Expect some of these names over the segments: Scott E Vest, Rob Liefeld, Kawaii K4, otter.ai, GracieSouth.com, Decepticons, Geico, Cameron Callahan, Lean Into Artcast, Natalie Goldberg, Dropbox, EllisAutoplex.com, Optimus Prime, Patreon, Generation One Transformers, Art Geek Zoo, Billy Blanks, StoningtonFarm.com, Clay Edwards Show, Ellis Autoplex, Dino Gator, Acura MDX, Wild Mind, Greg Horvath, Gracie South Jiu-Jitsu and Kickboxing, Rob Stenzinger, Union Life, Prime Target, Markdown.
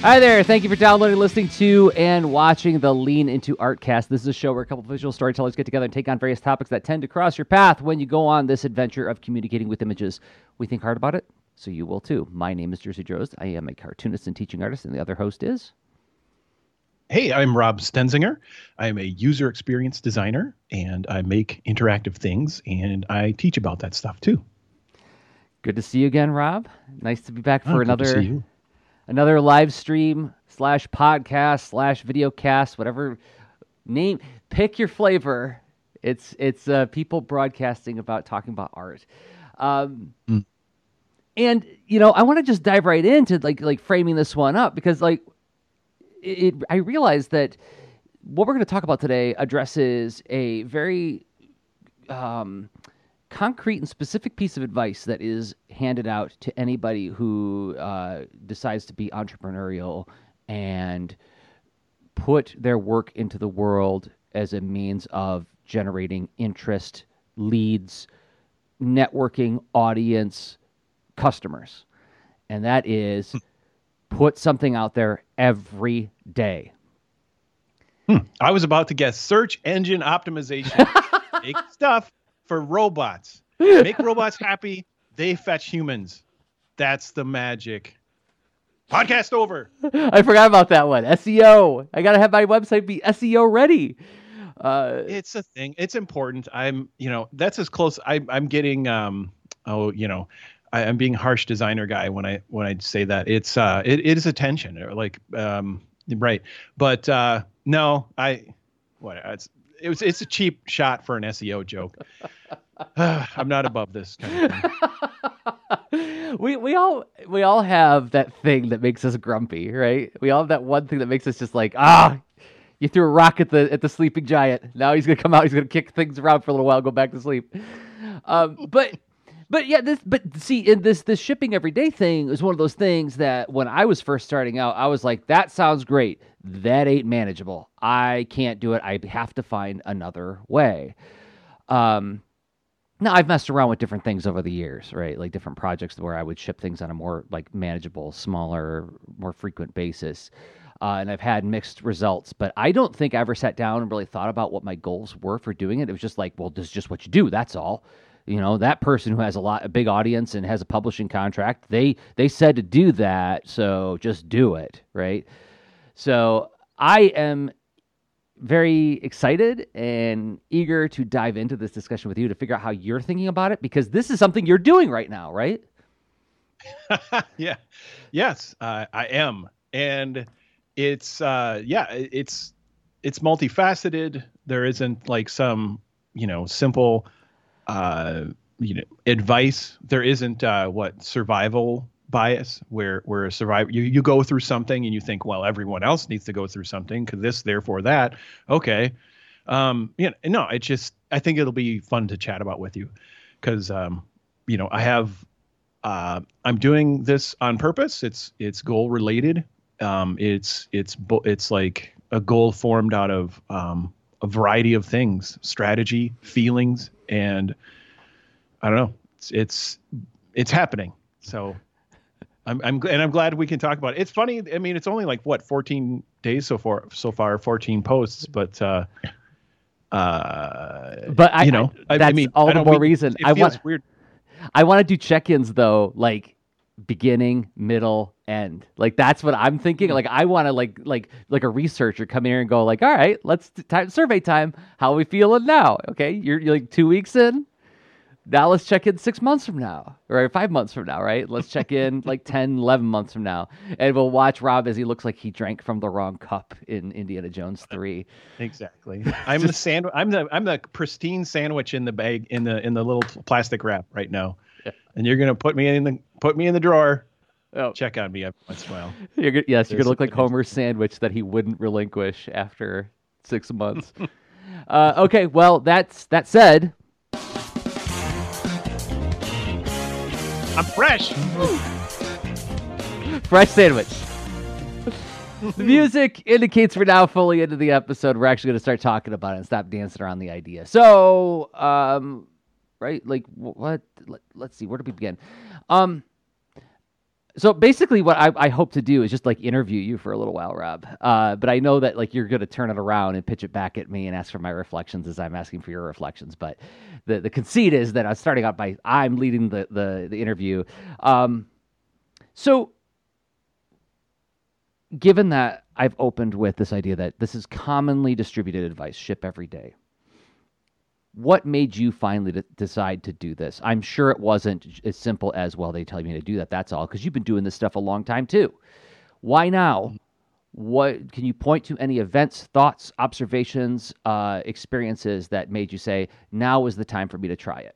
Hi there, thank you for downloading, listening to, and watching the Lean Into Artcast. This is a show where a couple of visual storytellers get together and take on various topics that tend to cross your path when you go on this adventure of communicating with images. We think hard about it, so you will too. My name is Jersey Drozd. I am a cartoonist and teaching artist, and the other host is... Hey, I'm Rob Stenzinger. I'm a user experience designer, and I make interactive things, and I teach about that stuff too. Good to see you again, Rob. Nice to be back for another live stream / podcast / video cast, whatever name, pick your flavor. It's people broadcasting about talking about art. And you know, I want to just dive right into like framing this one up because I realized that what we're going to talk about today addresses a very, concrete and specific piece of advice that is handed out to anybody who decides to be entrepreneurial and put their work into the world as a means of generating interest, leads, networking, audience, customers. And that is put something out there every day. I was about to guess search engine optimization. Make stuff for robots. Make robots happy. They fetch humans. That's the magic. Podcast over. I forgot about that one. SEO. I got to have my website be SEO ready. It's a thing. It's important. That's as close. I'm getting, I'm being harsh designer guy when I say that. It's, it is attention or right. But, it's a cheap shot for an SEO joke. I'm not above this kind of thing. we all have that thing that makes us grumpy, right? We all have that one thing that makes us just like, you threw a rock at the sleeping giant. Now he's gonna come out. He's gonna kick things around for a little while, go back to sleep. This shipping everyday thing is one of those things that when I was first starting out, I was like, that sounds great. That ain't manageable. I can't do it. I have to find another way. Now I've messed around with different things over the years, right? Like different projects where I would ship things on a more like manageable, smaller, more frequent basis. And I've had mixed results, but I don't think I ever sat down and really thought about what my goals were for doing it. It was just like, well, this is just what you do. That's all. You know, that person who has a big audience and has a publishing contract, they said to do that. So just do it. Right. So I am very excited and eager to dive into this discussion with you to figure out how you're thinking about it, because this is something you're doing right now, right? Yeah. Yes, I am. And it's multifaceted. There isn't like some, simple, advice. There isn't survival bias where a survivor, you go through something and you think, well, everyone else needs to go through something because this, therefore that. Okay. I think it'll be fun to chat about with you because, I'm doing this on purpose. It's goal related. It's like a goal formed out of, a variety of things, strategy, feelings, and I don't know. It's happening. So I'm glad we can talk about it. It's funny. I mean, it's only like 14 days so far, 14 posts, all the more reason. I want to do check-ins though, like beginning, middle, end. Like that's what I'm thinking. Like I want to like a researcher come here and go like, all right, let's survey time. How are we feeling now? Okay, you're like 2 weeks in. Now let's check in 6 months from now or 5 months from now, right? Let's check in like 10, 11 months from now. And we'll watch Rob as he looks like he drank from the wrong cup in Indiana Jones 3. Exactly. I'm the sandwich. I'm the pristine sandwich in the bag in the little plastic wrap right now. Yeah. And you're going to put me in the drawer. Oh. Check on me every once in a while. You're going to look like Homer's sandwich that he wouldn't relinquish after 6 months. Okay. Well, that said, I'm fresh. Fresh sandwich. The music indicates we're now fully into the episode. We're actually going to start talking about it and stop dancing around the idea. So, right, like what? Let's see. Where do we begin? So basically what I hope to do is just like interview you for a little while, Rob. But I know that like you're going to turn it around and pitch it back at me and ask for my reflections as I'm asking for your reflections. But the conceit is that I'm starting out by I'm leading the interview. So given that I've opened with this idea that this is commonly distributed advice, ship every day, what made you finally decide to do this? I'm sure it wasn't as simple as, well, they tell me to do that, that's all, because you've been doing this stuff a long time too. Why now? What can you point to? Any events, thoughts, observations, experiences that made you say, now is the time for me to try it?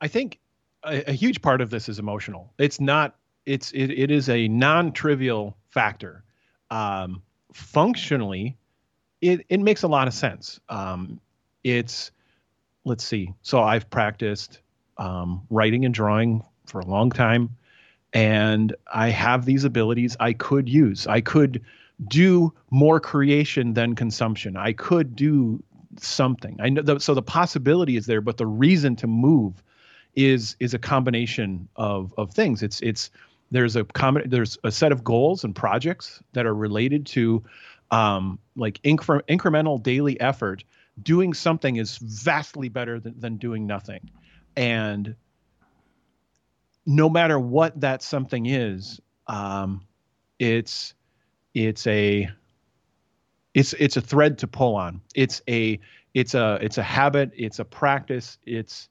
I think a huge part of this is emotional. It is a non-trivial factor. Functionally, It makes a lot of sense. Let's see. So I've practiced writing and drawing for a long time, and I have these abilities I could use. I could do more creation than consumption. I could do something. I know. So the possibility is there, but the reason to move is a combination of things. There's a set of goals and projects that are related to. Incremental daily effort, doing something is vastly better than doing nothing. And no matter what that something is, it's a thread to pull on. It's a habit. It's a practice. It's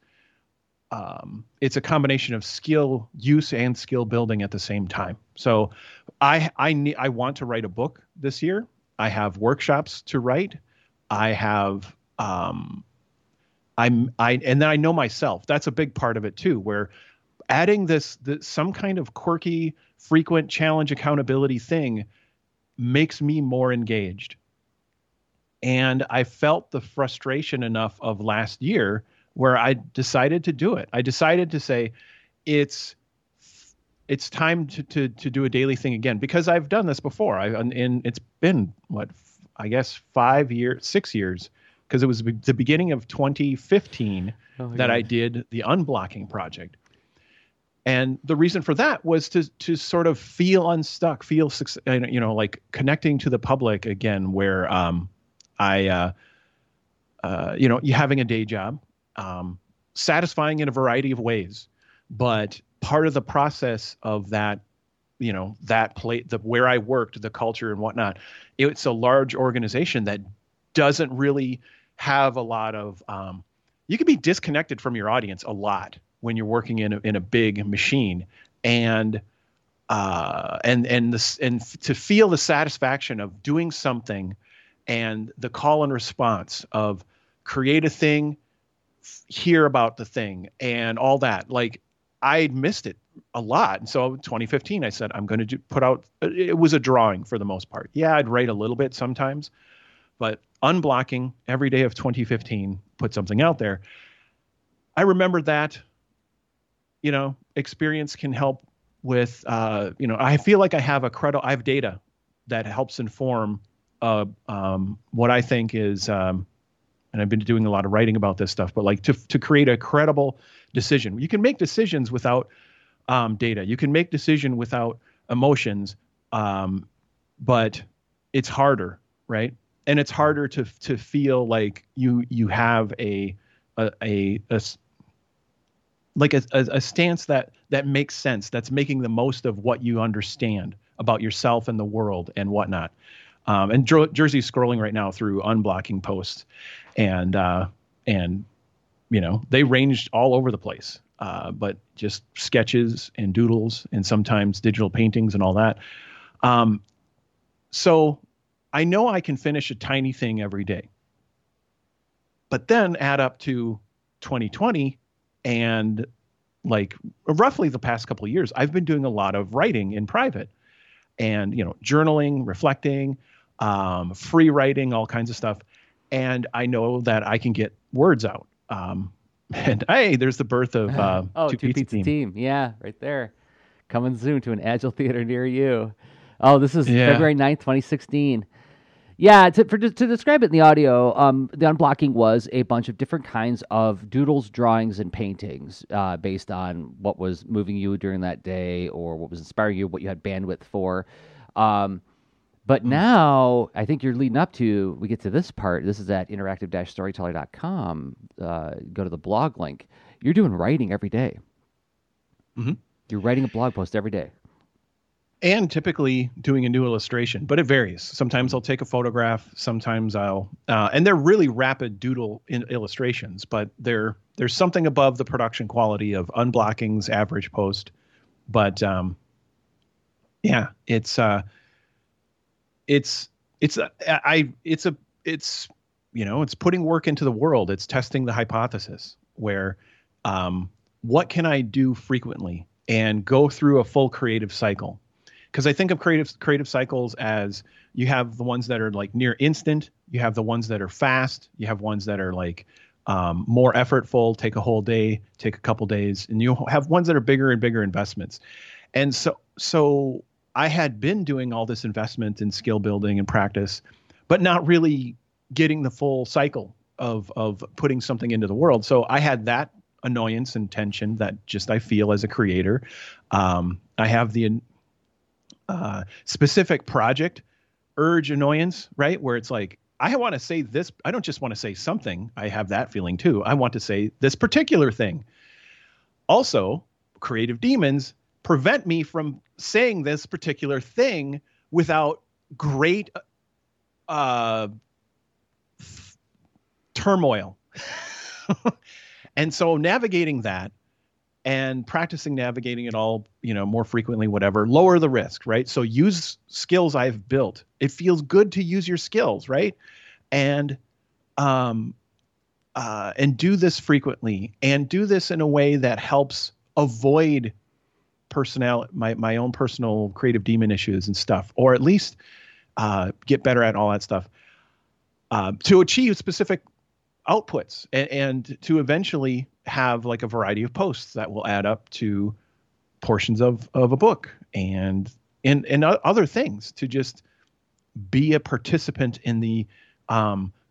a combination of skill use and skill building at the same time. So I want to write a book this year. I have workshops to write. I have, and then I know myself. That's a big part of it too, where adding this some kind of quirky, frequent challenge accountability thing makes me more engaged. And I felt the frustration enough of last year where I decided to do it. I decided to say, it's time to do a daily thing again, because I've done this before. It's been, 6 years, because it was the beginning of 2015 I did the unblocking project. And the reason for that was to sort of feel unstuck, like connecting to the public again, where you're having a day job, satisfying in a variety of ways, but part of the process of that, that plate, where I worked, the culture and whatnot, it's a large organization that doesn't really have a lot of, you can be disconnected from your audience a lot when you're working in a big machine, and to feel the satisfaction of doing something and the call and response of create a thing, hear about the thing and all that, I missed it a lot. And so 2015, I said, I'm going to put out, it was a drawing for the most part. Yeah, I'd write a little bit sometimes, but unblocking every day of 2015, put something out there. I remember that, experience can help with, I feel like I have data that helps inform what I think is, and I've been doing a lot of writing about this stuff, but to create a credible decision. You can make decisions without data. You can make decision without emotions, but it's harder, right? And it's harder to feel like you have a stance that makes sense, that's making the most of what you understand about yourself and the world and whatnot. And Jersey's scrolling right now through unblocking posts, and they ranged all over the place, but just sketches and doodles and sometimes digital paintings and all that. So I know I can finish a tiny thing every day, but then add up to 2020 and roughly the past couple of years, I've been doing a lot of writing in private. And, journaling, reflecting, free writing, all kinds of stuff. And I know that I can get words out. And hey, there's the birth of Two Pizza Team. Yeah, right there. Coming soon to an Agile theater near you. Oh, this is February 9th, 2016. Yeah, to describe it in the audio, the unblocking was a bunch of different kinds of doodles, drawings, and paintings based on what was moving you during that day or what was inspiring you, what you had bandwidth for. But now I think you're leading up to, we get to this part. This is at interactive-storyteller.com. Go to the blog link. You're doing writing every day. Mm-hmm. You're writing a blog post every day. And typically doing a new illustration, but it varies. Sometimes I'll take a photograph. Sometimes I'll, and they're really rapid doodle illustrations, but there's something above the production quality of Unblocking's average post. But yeah, it's putting work into the world. It's testing the hypothesis where, what can I do frequently and go through a full creative cycle. Because I think of creative cycles as you have the ones that are like near instant, you have the ones that are fast, you have ones that are like more effortful, take a whole day, take a couple days, and you have ones that are bigger and bigger investments. And so I had been doing all this investment in skill building and practice, but not really getting the full cycle of putting something into the world. So I had that annoyance and tension that just I feel as a creator. I have the specific project urge annoyance, right? Where it's like, I want to say this. I don't just want to say something. I have that feeling too. I want to say this particular thing. Also, creative demons prevent me from saying this particular thing without great turmoil. And so navigating that and practicing navigating it all, more frequently, whatever, lower the risk, right? So use skills I've built. It feels good to use your skills, right? And do this frequently and do this in a way that helps avoid my own personal creative demon issues and stuff, or at least get better at all that stuff to achieve specific outputs and to eventually have like a variety of posts that will add up to portions of a book and other things, to just be a participant in the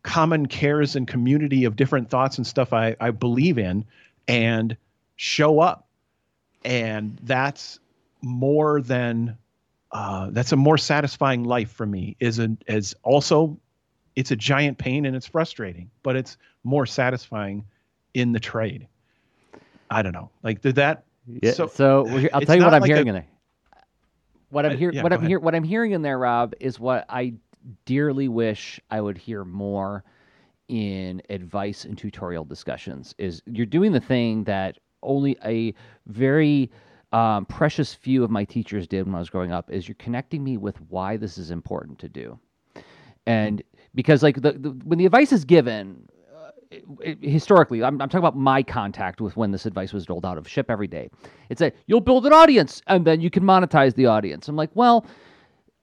common cares and community of different thoughts and stuff I believe in, and show up. And that's a more satisfying life for me, it's a giant pain and it's frustrating, but it's more satisfying in the trade. I don't know. Like did that. Yeah, so I'll tell you what I'm hearing in there. What I'm hearing in there, Rob, is what I dearly wish I would hear more in advice and tutorial discussions. Is you're doing the thing that only a very precious few of my teachers did when I was growing up, is you're connecting me with why this is important to do. And because like when the advice is given, historically, I'm talking about my contact with when this advice was rolled out of ship every day. It's that you'll build an audience and then you can monetize the audience. I'm like, well,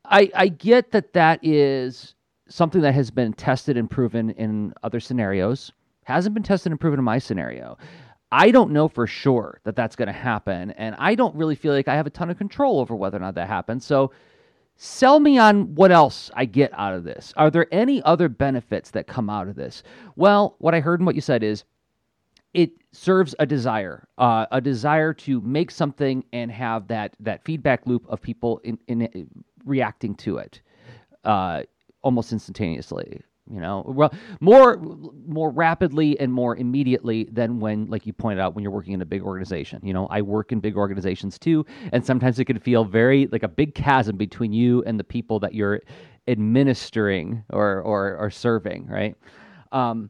I get that is something that has been tested and proven in other scenarios. Hasn't been tested and proven in my scenario. I don't know for sure that that's going to happen. And I don't really feel like I have a ton of control over whether or not that happens. So sell me on what else I get out of this. Are there any other benefits that come out of this? Well, what I heard and what you said is it serves a desire to make something and have that feedback loop of people in reacting to it almost instantaneously. Well, more rapidly and more immediately than when, like you pointed out, when you're working in a big organization. I work in big organizations too, and sometimes it can feel very like a big chasm between you and the people that you're administering or serving, right? So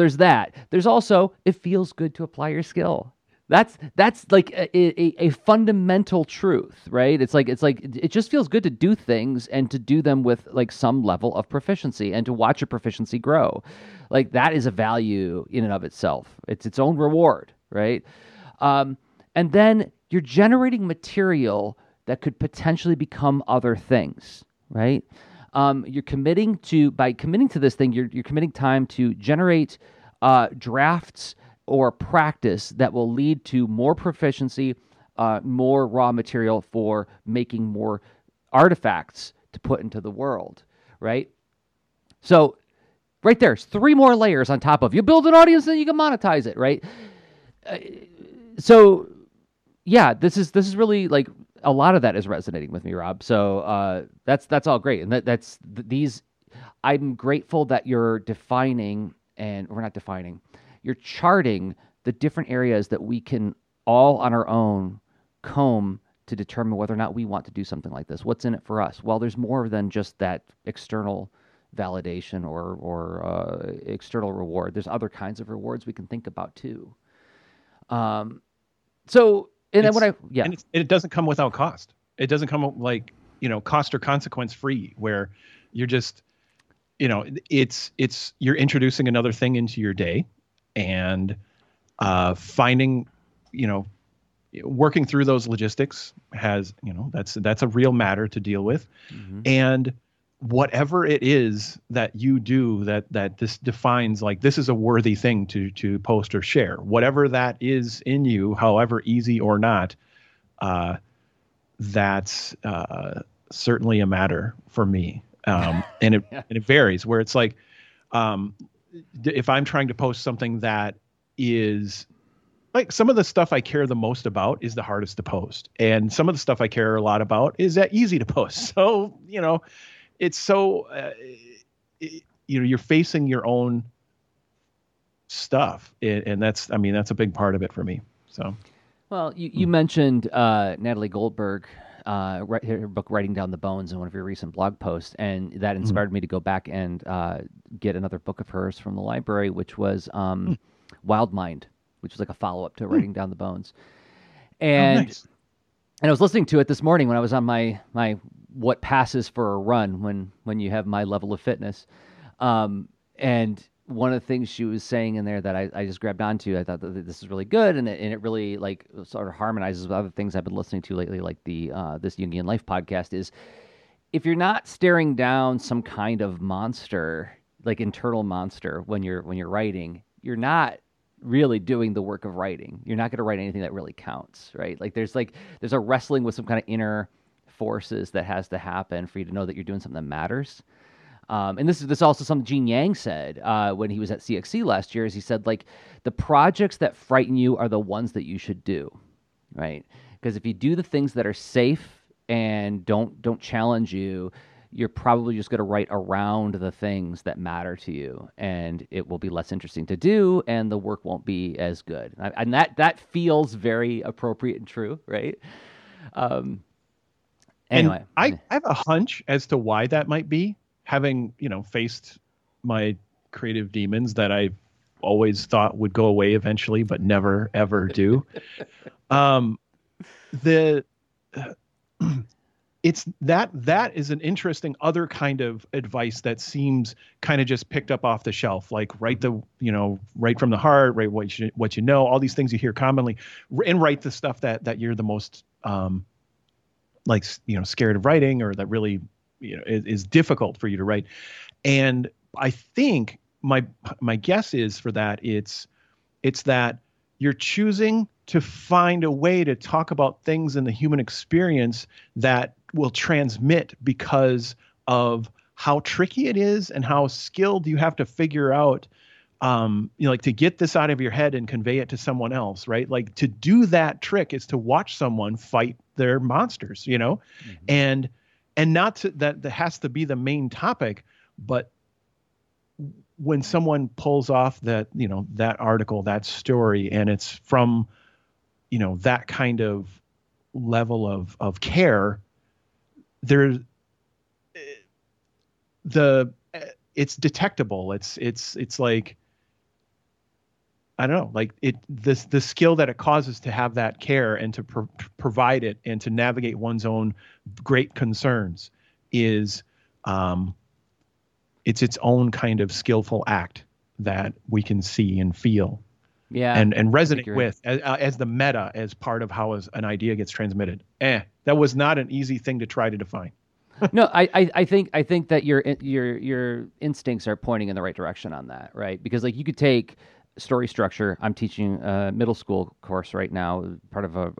there's that. There's also, it feels good to apply your skill. That's like a fundamental truth, right? It's like it just feels good to do things and to do them with like some level of proficiency and to watch your proficiency grow. Like that is a value in and of itself. It's its own reward, right? And then you're generating material that could potentially become other things, right? You're committing to this thing. You're committing time to generate drafts or practice that will lead to more proficiency, more raw material for making more artifacts to put into the world, right? So right there, it's three more layers on top of. You build an audience, then you can monetize it, right? So yeah, this is really like a lot of that is resonating with me, Rob. So that's all great, and that's these. I'm grateful that you're defining, and we're not defining. You're charting the different areas that we can all on our own comb to determine whether or not we want to do something like this. What's in it for us? Well, there's more than just that external validation or external reward. There's other kinds of rewards we can think about too. It doesn't come without cost. It doesn't come like, cost or consequence free, where you're just, you're introducing another thing into your day and finding, working through those logistics has, that's a real matter to deal with. Mm-hmm. And whatever it is that you do that this defines, like, this is a worthy thing to post or share, whatever that is in you, however easy or not, that's certainly a matter for me. And it varies, where it's like, if I'm trying to post something that is like, some of the stuff I care the most about is the hardest to post, and some of the stuff I care a lot about is that easy to post. So, it's so, you're facing your own stuff. And that's a big part of it for me. So, well, you mentioned, Natalie Goldberg, her book, Writing Down the Bones, in one of your recent blog posts. And that inspired me to go back and, get another book of hers from the library, which was, Wild Mind, which was like a follow-up to Writing Down the Bones. And, and I was listening to it this morning when I was on my what passes for a run when you have my level of fitness. And one of the things she was saying in there that I just grabbed onto, I thought that this is really good. And it really like sort of harmonizes with other things I've been listening to lately, like this Union Life podcast, is if you're not staring down some kind of monster, like internal monster, when you're writing, you're not really doing the work of writing. You're not going to write anything that really counts, right? Like there's a wrestling with some kind of inner forces that has to happen for you to know that you're doing something that matters. And this is also something Gene Yang said when he was at CXC last year. Is he said, like, the projects that frighten you are the ones that you should do, right? Because if you do the things that are safe and don't challenge you, you're probably just going to write around the things that matter to you, and it will be less interesting to do, and the work won't be as good. And that feels very appropriate and true, right? Anyway. And I have a hunch as to why that might be, having, faced my creative demons that I always thought would go away eventually, but never, ever do. It's that is an interesting other kind of advice that seems kind of just picked up off the shelf, like write from the heart, write what you know, all these things you hear commonly, and write the stuff that you're the most scared of writing, or that really is difficult for you to write. And I think my guess is for that it's that you're choosing to find a way to talk about things in the human experience that will transmit because of how tricky it is and how skilled you have to figure out, to get this out of your head and convey it to someone else, right? Like, to do that trick is to watch someone fight their monsters, mm-hmm. and not to, that has to be the main topic, but when someone pulls off that, that article, that story, and it's from, that kind of level of care, it's detectable. It's like, I don't know, like the skill that it causes to have that care and to provide it and to navigate one's own great concerns is, it's its own kind of skillful act that we can see and feel, and resonate with as the meta, as part of how an idea gets transmitted. That was not an easy thing to try to define. No, I think that your instincts are pointing in the right direction on that, right? Because like you could take story structure. I'm teaching a middle school course right now, part of a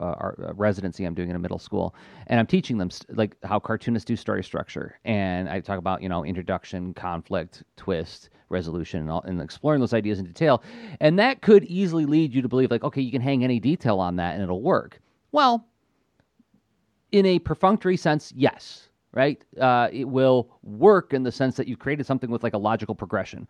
residency I'm doing in a middle school, and I'm teaching them like how cartoonists do story structure. And I talk about, you know, introduction, conflict, twist, resolution, and exploring those ideas in detail. And that could easily lead you to believe like, okay, you can hang any detail on that and it'll work. Well, in a perfunctory sense, yes, right? It will work in the sense that you've created something with like a logical progression.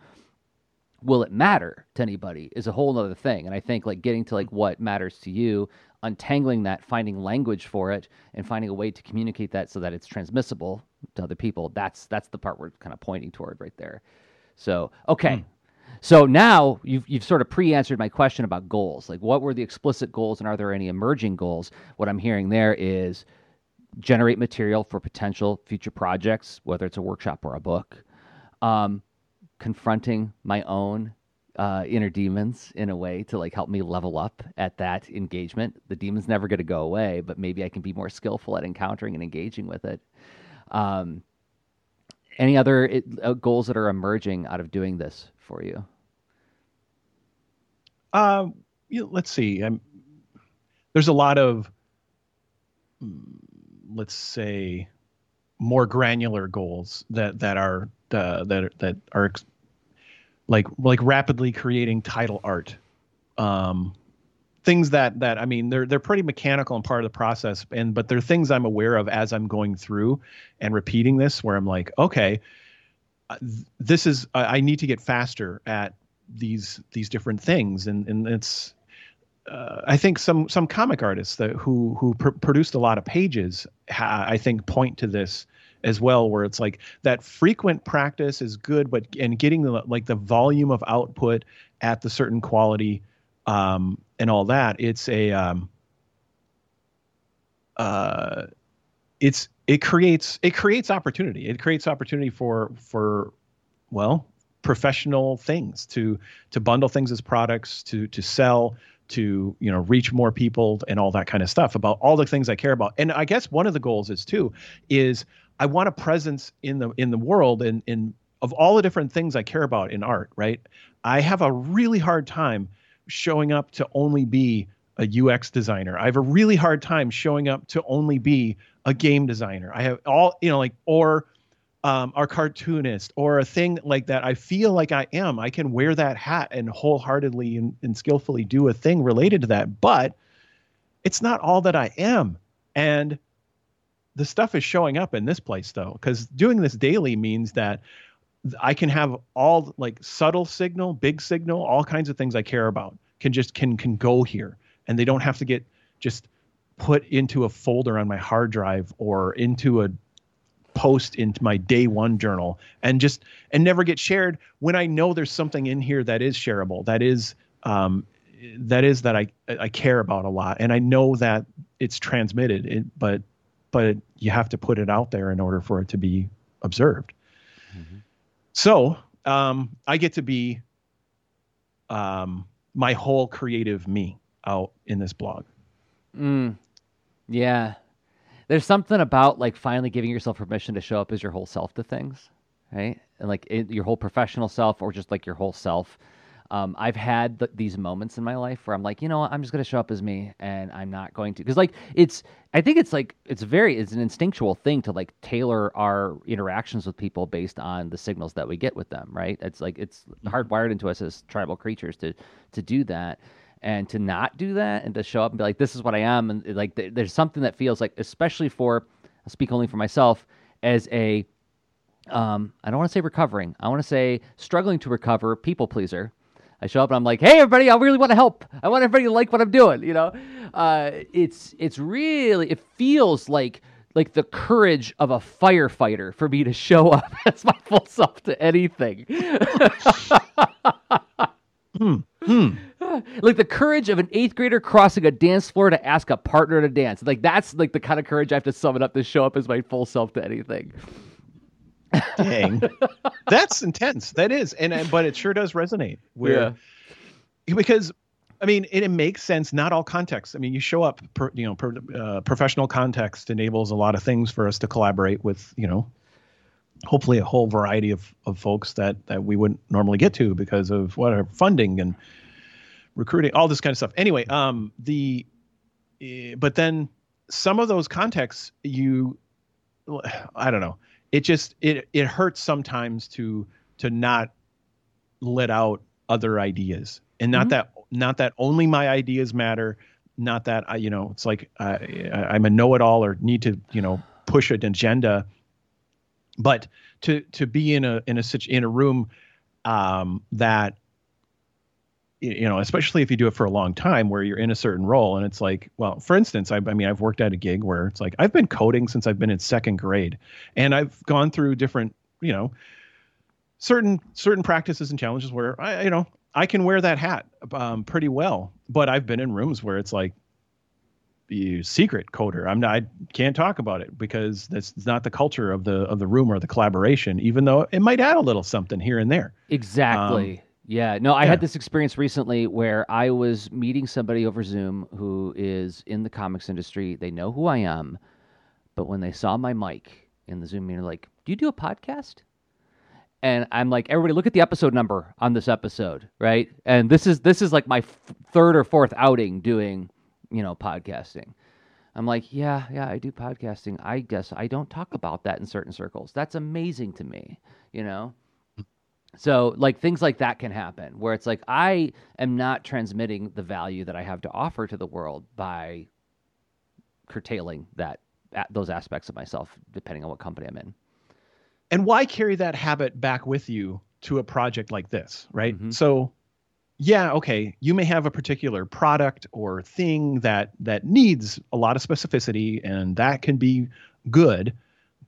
Will it matter to anybody is a whole other thing. And I think like getting to like what matters to you, untangling that, finding language for it, and finding a way to communicate that so that it's transmissible to other people, that's the part we're kind of pointing toward right there. So, okay. So now you've sort of pre-answered my question about goals. Like, what were the explicit goals and are there any emerging goals? What I'm hearing there is generate material for potential future projects, whether it's a workshop or a book. Confronting my own inner demons in a way to like help me level up at that engagement. The demon's never going to go away, but maybe I can be more skillful at encountering and engaging with it. Any other goals that are emerging out of doing this for you? Let's see. There's a lot of, let's say, more granular goals that are like rapidly creating title art, things that I mean they're pretty mechanical and part of the process, but they're things I'm aware of as I'm going through and repeating this, where I'm like, okay, this is I need to get faster at these different things, and it's I think some comic artists who produced a lot of pages I think point to this as well, where it's like that frequent practice is good, but getting the volume of output at the certain quality and all that, it creates opportunity. It creates opportunity for professional things to bundle things as products, to sell, to, you know, reach more people and all that kind of stuff about all the things I care about. And I guess one of the goals is I want a presence in the world and in of all the different things I care about in art, right? I have a really hard time showing up to only be a UX designer. I have a really hard time showing up to only be a game designer. I have all, you know, like, or a cartoonist or a thing like that. I feel like I am. I can wear that hat and wholeheartedly and skillfully do a thing related to that, but it's not all that I am. And the stuff is showing up in this place, though, because doing this daily means that I can have all like subtle signal, big signal, all kinds of things I care about can go here, and they don't have to get just put into a folder on my hard drive or into a post into my day one journal and never get shared when I know there's something in here that is shareable, that I care about a lot. And I know that it's transmitted, but you have to put it out there in order for it to be observed. Mm-hmm. So, I get to be, my whole creative me out in this blog. Yeah. There's something about like finally giving yourself permission to show up as your whole self to things, right? And like your whole professional self or just like your whole self. I've had these moments in my life where I'm like, you know what? I'm just going to show up as me, and I'm not going to, cause like it's an instinctual thing to like tailor our interactions with people based on the signals that we get with them. Right. It's like, it's hardwired into us as tribal creatures to do that. And to not do that and to show up and be like, this is what I am. And like, there's something that feels like, especially for, I'll speak only for myself, as a, I don't want to say recovering. I want to say struggling to recover people pleaser. I show up and I'm like, hey, everybody, I really want to help. I want everybody to like what I'm doing. You know, it's really, it feels like the courage of a firefighter for me to show up as my full self to anything. Like the courage of an 8th grader crossing a dance floor to ask a partner to dance. Like that's like the kind of courage I have to summon up to show up as my full self to anything. Dang. That's intense. That is. But it sure does resonate. Because I mean, it makes sense. Not all contexts. I mean, you show up, professional context enables a lot of things for us to collaborate with, you know, hopefully a whole variety of folks that we wouldn't normally get to because of funding and recruiting, all this kind of stuff. Anyway, but then some of those contacts, I don't know. It just, it hurts sometimes to not let out other ideas, and not that only my ideas matter. Not that I, it's like, I'm a know-it-all or need to, push an agenda, but to be in a room, that, especially if you do it for a long time where you're in a certain role, and it's like, well, for instance, I've worked at a gig where it's like, I've been coding since I've been in second grade, and I've gone through different, certain practices and challenges where I can wear that hat pretty well, but I've been in rooms where it's like, you secret coder. I can't talk about it because that's not the culture of the room or the collaboration, even though it might add a little something here and there. Exactly. Yeah. No, I had this experience recently where I was meeting somebody over Zoom who is in the comics industry. They know who I am, but when they saw my mic in the Zoom meeting, they're like, "Do you do a podcast?" And I'm like, everybody, look at the episode number on this episode, right? And this is like my third or fourth outing doing, podcasting. I'm like, yeah, I do podcasting. I guess I don't talk about that in certain circles. That's amazing to me, So like things like that can happen where it's like I am not transmitting the value that I have to offer to the world by curtailing those aspects of myself, depending on what company I'm in. And why carry that habit back with you to a project like this, right? Mm-hmm. So, you may have a particular product or thing that needs a lot of specificity, and that can be good,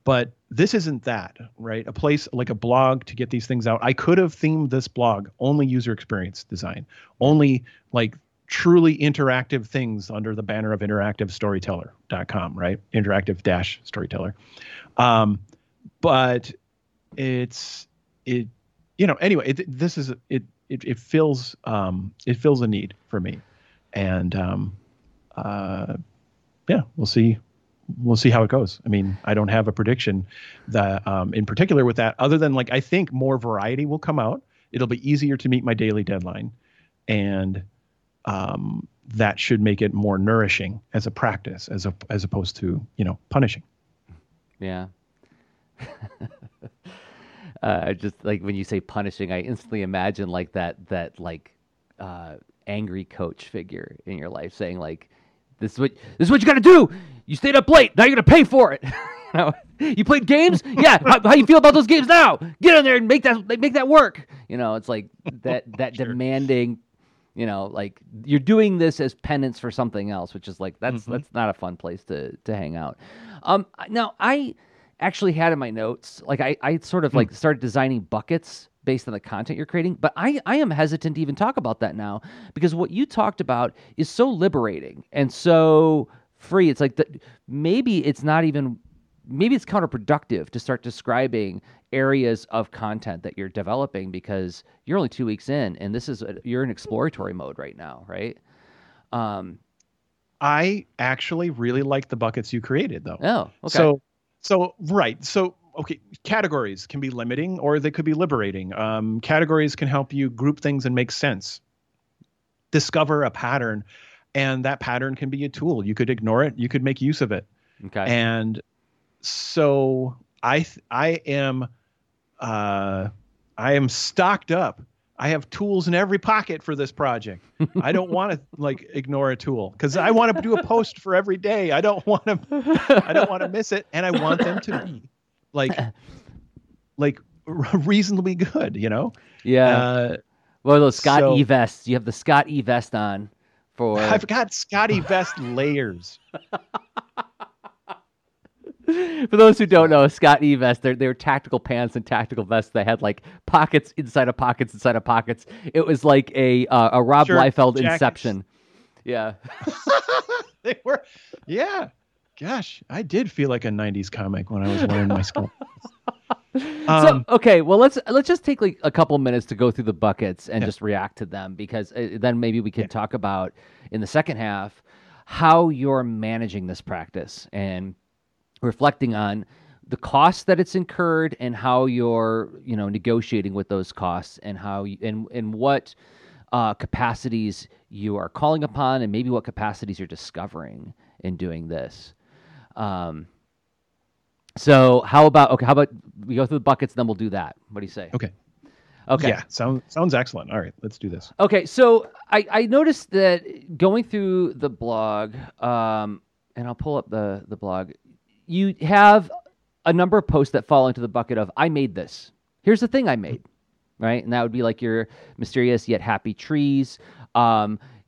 but this isn't that, right? A place like a blog to get these things out. I could have themed this blog only user experience design, only like truly interactive things under the banner of interactive-storyteller.com, right? Interactive-storyteller. But it fills a need for me, and we'll see how it goes. I don't have a prediction that in particular with that, other than like I think more variety will come out. It'll be easier to meet my daily deadline, and that should make it more nourishing as a practice, as opposed to punishing. Yeah. Just like when you say punishing, I instantly imagine like that angry coach figure in your life saying like, this is what you got to do. You stayed up late. Now you're going to pay for it. You played games. Yeah. How you feel about those games now? Get in there and make that work. It's like that sure. Demanding, like you're doing this as penance for something else, which is like, that's not a fun place to hang out. Now I actually had in my notes, like I sort of like started designing buckets based on the content you're creating, but I am hesitant to even talk about that now because what you talked about is so liberating and so free. It's like maybe it's counterproductive to start describing areas of content that you're developing because you're only 2 weeks in and you're in exploratory mode right now, right? I actually really like the buckets you created though. Oh, okay. So, right. So, okay, categories can be limiting or they could be liberating. Categories can help you group things and make sense. Discover a pattern, and that pattern can be a tool. You could ignore it. You could make use of it. Okay. And so I am stocked up. I have tools in every pocket for this project. I don't want to like ignore a tool because I want to do a post for every day. I don't want to miss it, and I want them to be like reasonably good. Yeah. Well, those Scott E Vests. You have the Scott E Vest on for. I've got Scott E Vest layers. For those who don't know, Scott E Vest, they're tactical pants and tactical vests. They had like pockets inside of pockets inside of pockets. It was like a Rob Liefeld jackets. Inception. Yeah. They were. Yeah. Gosh, I did feel like a 90s comic when I was wearing my skull. Well, let's just take like a couple minutes to go through the buckets and just react to them, because then maybe we can talk about in the second half how you're managing this practice and reflecting on the cost that it's incurred and how you're, negotiating with those costs and how you, and what capacities you are calling upon and maybe what capacities you're discovering in doing this. So how about we go through the buckets, then we'll do that. What do you say? Okay. Yeah, sounds excellent. All right, let's do this. Okay, so I noticed that going through the blog, and I'll pull up the blog, you have a number of posts that fall into the bucket of, I made this. Here's the thing I made, right? And that would be like your mysterious yet happy trees.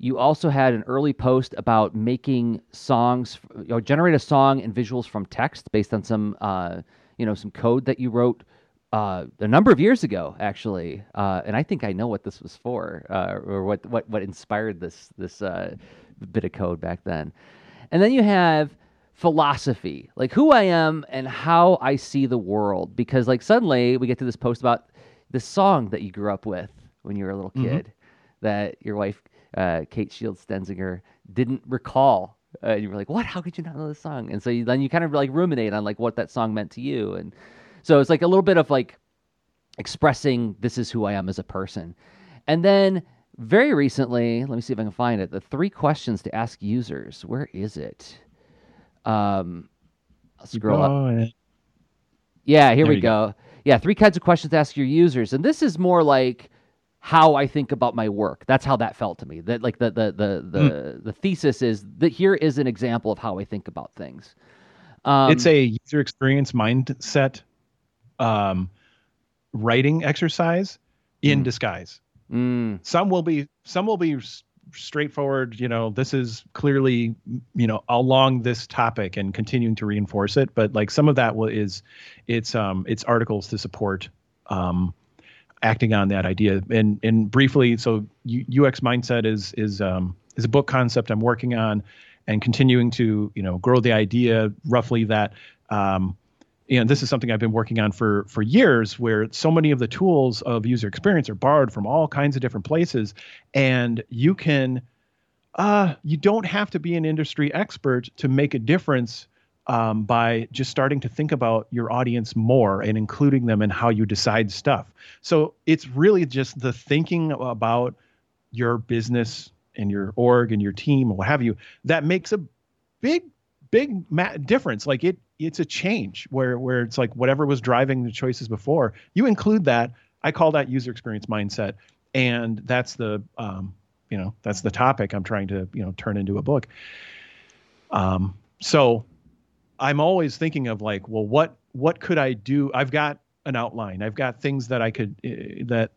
You also had an early post about making songs, or generate a song and visuals from text based on some, some code that you wrote a number of years ago, actually. And I think I know what this was for, or what inspired this bit of code back then. And then you have philosophy, like who I am and how I see the world. Because like suddenly we get to this post about this song that you grew up with when you were a little kid, that your wife, Kate Shields Stenzinger, didn't recall. And you were like, what? How could you not know this song? And so then you kind of like ruminate on like what that song meant to you. And so it's like a little bit of like expressing this is who I am as a person. And then very recently, let me see if I can find it, the 3 questions to ask users. Where is it? I'll scroll up. Yeah, here we go. Yeah, 3 kinds of questions to ask your users. And this is more like how I think about my work. That's how that felt to me. That like the thesis is that here is an example of how I think about things. It's a user experience mindset writing exercise in disguise. Some will be straightforward, this is clearly, along this topic and continuing to reinforce it. But like some of that it's articles to support acting on that idea. And briefly, so UX mindset is a book concept I'm working on and continuing to, grow the idea roughly that, this is something I've been working on for years, where so many of the tools of user experience are borrowed from all kinds of different places. And you can, you don't have to be an industry expert to make a difference by just starting to think about your audience more and including them in how you decide stuff. So it's really just the thinking about your business and your org and your team and what have you that makes a big difference. Like it's a change where it's like whatever was driving the choices before, you include that. I call that user experience mindset, and that's the that's the topic I'm trying to turn into a book. So I'm always thinking of like, well, what could I do? I've got an outline. I've got things that I could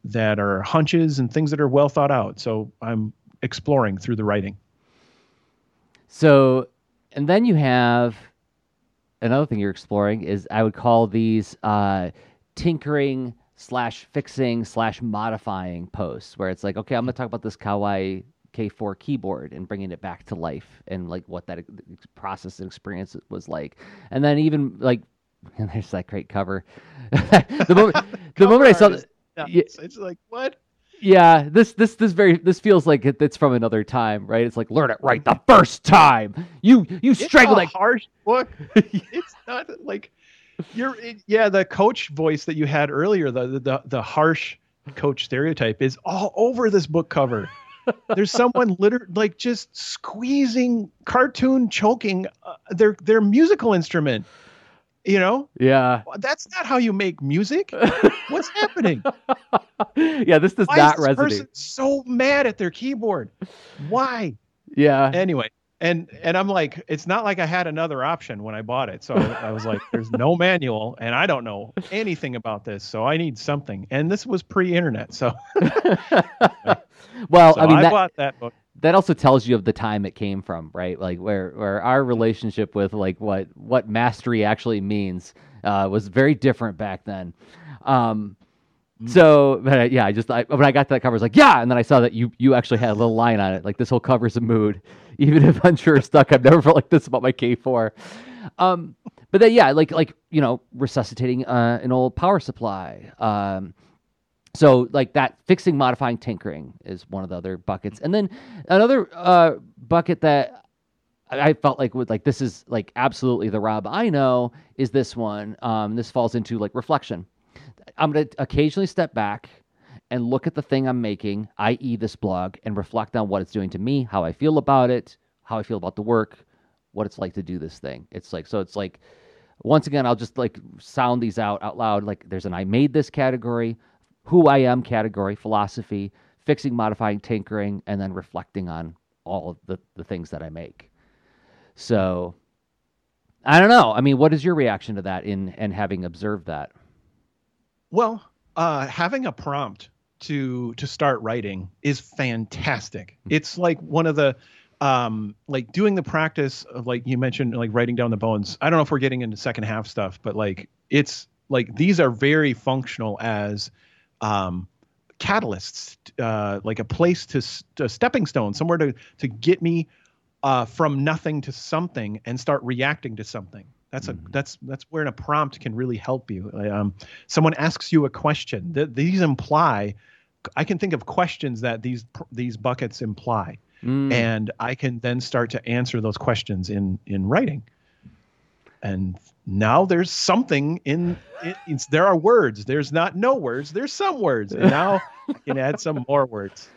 that are hunches and things that are well thought out. So I'm exploring through the writing. So, and then you have another thing you're exploring is I would call these tinkering / fixing / modifying posts, where it's like, okay, I'm going to talk about this Kawaii K4 keyboard and bringing it back to life and like what that process and experience was like. And then even like, and there's that great cover. the moment I saw this, it's like, what? Yeah, this feels like it's from another time, right? It's like learn it right the first time. You strangle that harsh book. It's not like the coach voice that you had earlier, the harsh coach stereotype is all over this book cover. There's someone like just squeezing, cartoon choking their musical instrument. Yeah. That's not how you make music. What's happening? Yeah, this does not resonate. Why is this person so mad at their keyboard? Why? Yeah. Anyway, and I'm like, it's not like I had another option when I bought it. So I was like, there's no manual, and I don't know anything about this, so I need something. And this was pre-internet, so. Well, so I mean, I bought that book. That also tells you of the time it came from, right? Like where our relationship with like what mastery actually means was very different back then. When I got to that cover, I was like, yeah. And then I saw that you actually had a little line on it. Like this whole cover's a mood, even if unsure or stuck, I've never felt like this about my K4. But then, yeah, like, resuscitating an old power supply, so like that fixing, modifying, tinkering is one of the other buckets. And then another bucket that I felt like would like, this is like absolutely the Rob I know is this one. This falls into like reflection. I'm going to occasionally step back and look at the thing I'm making, i.e. this blog, and reflect on what it's doing to me, how I feel about it, how I feel about the work, what it's like to do this thing. It's like, once again, I'll just like sound these out loud. Like there's an I made this category, who I am category, philosophy, fixing, modifying, tinkering, and then reflecting on all of the things that I make. So I don't know. I mean, what is your reaction to that and having observed that? Well, having a prompt to start writing is fantastic. It's like one of the like doing the practice of, like you mentioned, like writing down the bones. I don't know if we're getting into second half stuff, but like it's like these are very functional as catalysts, like a place to stepping stone, somewhere to get me from nothing to something and start reacting to something. That's where a prompt can really help you. Someone asks you a question. These imply, I can think of questions that these buckets imply. And I can then start to answer those questions in writing. And now there's something there are words. There's not no words. There's some words. And now I can add some more words.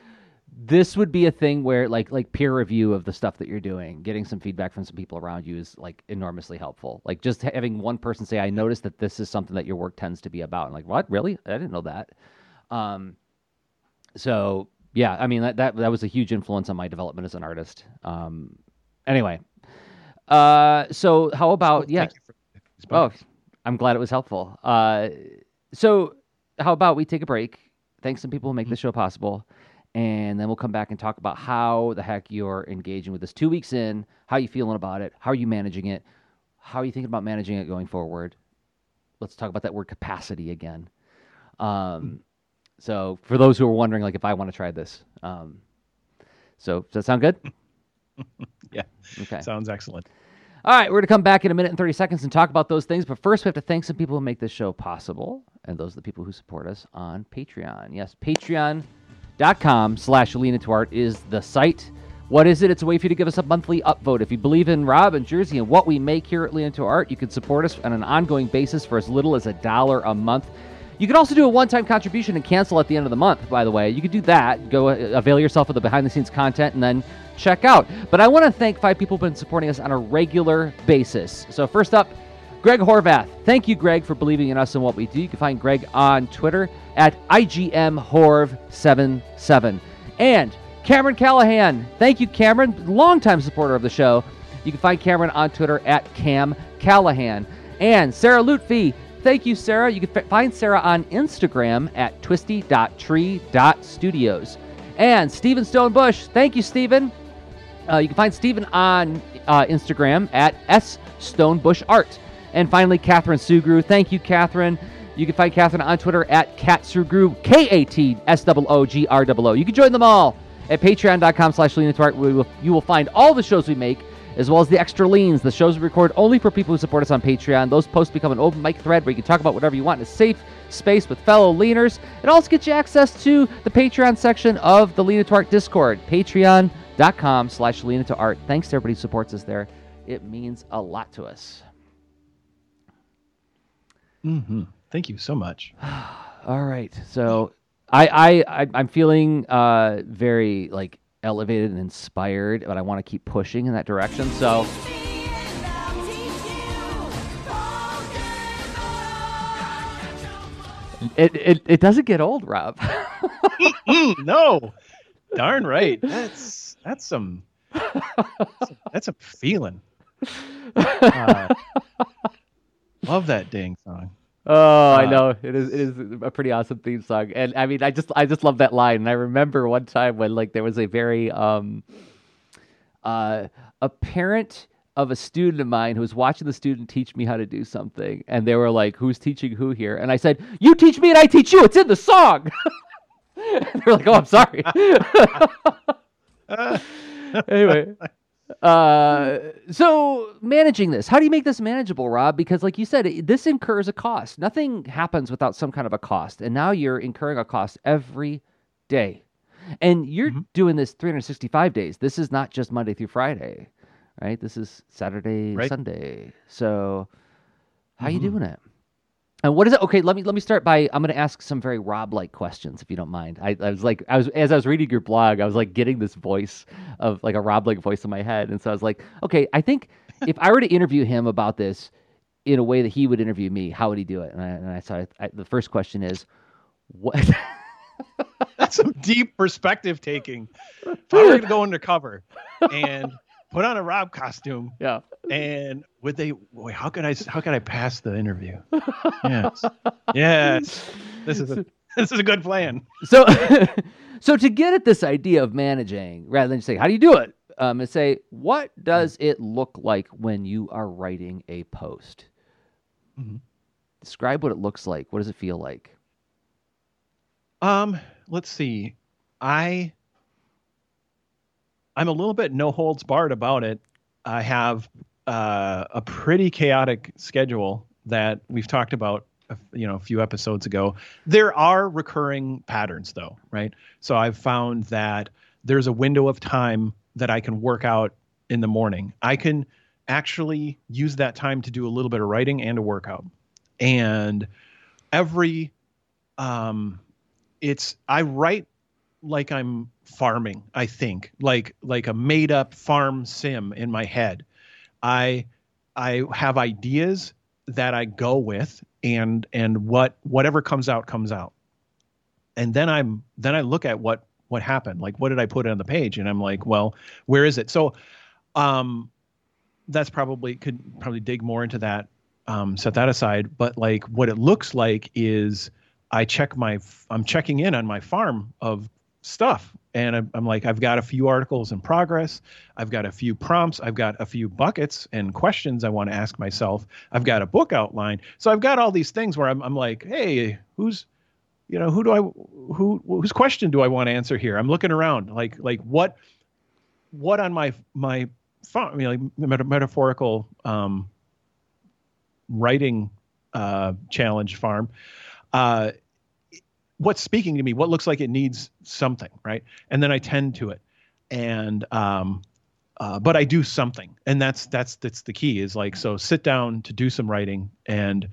This would be a thing where like peer review of the stuff that you're doing, getting some feedback from some people around you is like enormously helpful. Like just having one person say, I noticed that this is something that your work tends to be about. And like, what? Really? I didn't know that. So yeah, I mean, that was a huge influence on my development as an artist. Anyway, so how about, yeah. Oh, I'm glad it was helpful. So how about we take a break, thank some people who make the show possible, and then we'll come back and talk about how the heck you're engaging with this 2 weeks in, how you feeling about it, how are you managing it, how are you thinking about managing it going forward. Let's talk about that word capacity again. So for those who are wondering, like, if I want to try this, so does that sound good? Yeah. Okay. Sounds excellent. All right. We're going to come back in a minute and 30 seconds and talk about those things. But first, we have to thank some people who make this show possible. And those are the people who support us on Patreon. Yes. Patreon.com/LeanIntoArt is the site. What is it? It's a way for you to give us a monthly upvote. If you believe in Rob and Jersey and what we make here at Lean Into Art, you can support us on an ongoing basis for as little as $1 a month. You can also do a one-time contribution and cancel at the end of the month, by the way. You could do that. Go avail yourself of the behind-the-scenes content and then check out. But I want to thank 5 people who have been supporting us on a regular basis. So first up, Greg Horvath. Thank you, Greg, for believing in us and what we do. You can find Greg on Twitter at IGMHorv77. And Cameron Callahan. Thank you, Cameron, longtime supporter of the show. You can find Cameron on Twitter at Cam Callahan. And Sarah Lutfi. Thank you, Sarah. You can find Sarah on Instagram at twisty.tree.studios. And Stephen Stone Bush. Thank you, Stephen. You can find Stephen on Instagram at sstonebushart. And finally, Catherine Sugru. Thank you, Catherine. You can find Catherine on Twitter at katsugru, K-A-T-S-O-O-G-R-O-O. You can join them all at patreon.com/leanintart. You will find all the shows we make, as well as the extra leans, the shows we record only for people who support us on Patreon. Those posts become an open mic thread where you can talk about whatever you want in a safe space with fellow leaners. It also gets you access to the Patreon section of the Lean Into Art Discord, patreon.com/leanintoart. Thanks to everybody who supports us there. It means a lot to us. Thank you so much. All right. So I'm feeling very like elevated and inspired, but I want to keep pushing in that direction. So it doesn't get old, Rob. No, darn right. That's a feeling. Love that dang song. Oh, I know. It is a pretty awesome theme song. And I mean, I just love that line. And I remember one time when like there was a very a parent of a student of mine who was watching the student teach me how to do something. And they were like, who's teaching who here? And I said, you teach me and I teach you. It's in the song. And they're like, oh, I'm sorry. Anyway. So managing this, how do you make this manageable, Rob? Because like you said, this incurs a cost. Nothing happens without some kind of a cost. And now you're incurring a cost every day. And you're doing this 365 days. This is not just Monday through Friday, right? This is Saturday, Sunday. So how are you doing it? And what is it? Okay, let me start by, I'm going to ask some very Rob-like questions, if you don't mind. As I was reading your blog, I was like getting this voice of like a Rob-like voice in my head. And so I was like, okay, I think if I were to interview him about this in a way that he would interview me, how would he do it? And the first question is, what? That's some deep perspective taking. If I were going to go undercover and put on a Rob costume, yeah, and would they? Boy, how could I pass the interview? Yes. This is a good plan. So to get at this idea of managing, rather than just say, "How do you do it?" and say, "What does it look like when you are writing a post?" Mm-hmm. Describe what it looks like. What does it feel like? Let's see. I'm a little bit no holds barred about it. I have a pretty chaotic schedule that we've talked about, a few episodes ago. There are recurring patterns though, right? So I've found that there's a window of time that I can work out in the morning. I can actually use that time to do a little bit of writing and a workout. And every, I write like I'm farming, I think, like a made up farm sim in my head. I have ideas that I go with and whatever comes out. And then I look at what happened, like what did I put on the page? And I'm like, well, where is it? So that's could probably dig more into that, set that aside. But like what it looks like is I'm checking in on my farm of stuff. And I'm like, I've got a few articles in progress. I've got a few prompts. I've got a few buckets and questions I want to ask myself. I've got a book outline. So I've got all these things where I'm like, hey, whose question do I want to answer here? I'm looking around like what on my farm, metaphorical, writing, challenge farm, what's speaking to me, what looks like it needs something, right? And then I tend to it. And, but I do something, and that's the key is like, so sit down to do some writing and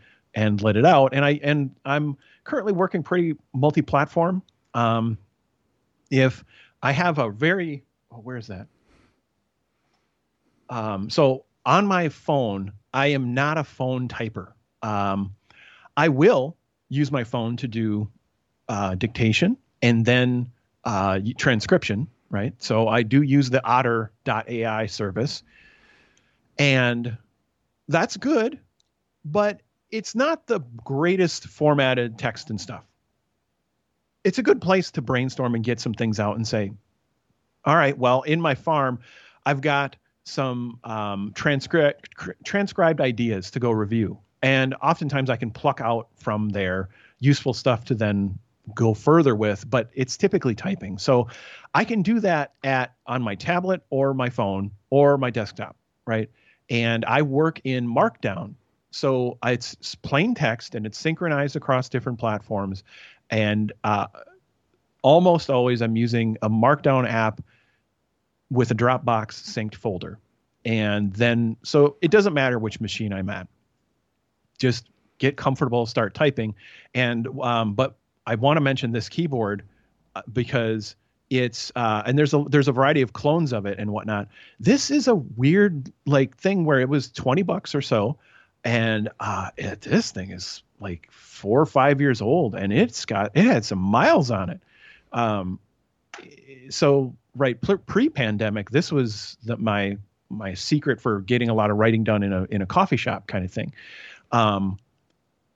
let it out. And I'm currently working pretty multi-platform. If I have a very, where is that? So on my phone, I am not a phone typer. I will use my phone to do dictation and then transcription, right? So I do use the otter.ai service, and that's good, but it's not the greatest formatted text and stuff. It's a good place to brainstorm and get some things out and say, all right, well, in my farm, I've got some transcribed ideas to go review. And oftentimes I can pluck out from there useful stuff to then go further with, but it's typically typing. So I can do that on my tablet or my phone or my desktop, right? And I work in Markdown. So it's plain text and it's synchronized across different platforms. And almost always I'm using a Markdown app with a Dropbox synced folder. And then, so it doesn't matter which machine I'm at. Just get comfortable, start typing. And, but I want to mention this keyboard because it's, and there's a variety of clones of it and whatnot. This is a weird like thing where it was $20 or so. And, this thing is like 4 or 5 years old, and it had some miles on it. So right. Pre-pandemic, this was my secret for getting a lot of writing done in a coffee shop kind of thing.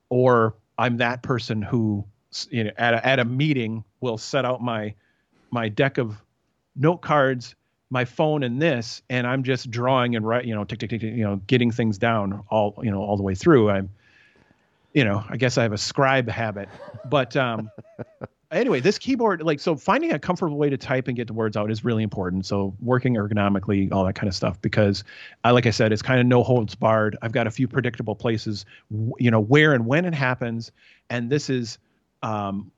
Or I'm that person who, at a meeting will set out my deck of note cards, my phone and this, and I'm just drawing and writing, getting things down all the way through. I guess I have a scribe habit, but, anyway, this keyboard, so finding a comfortable way to type and get the words out is really important. So working ergonomically, all that kind of stuff, because like I said, it's kind of no holds barred. I've got a few predictable places, where and when it happens. And this is, I'm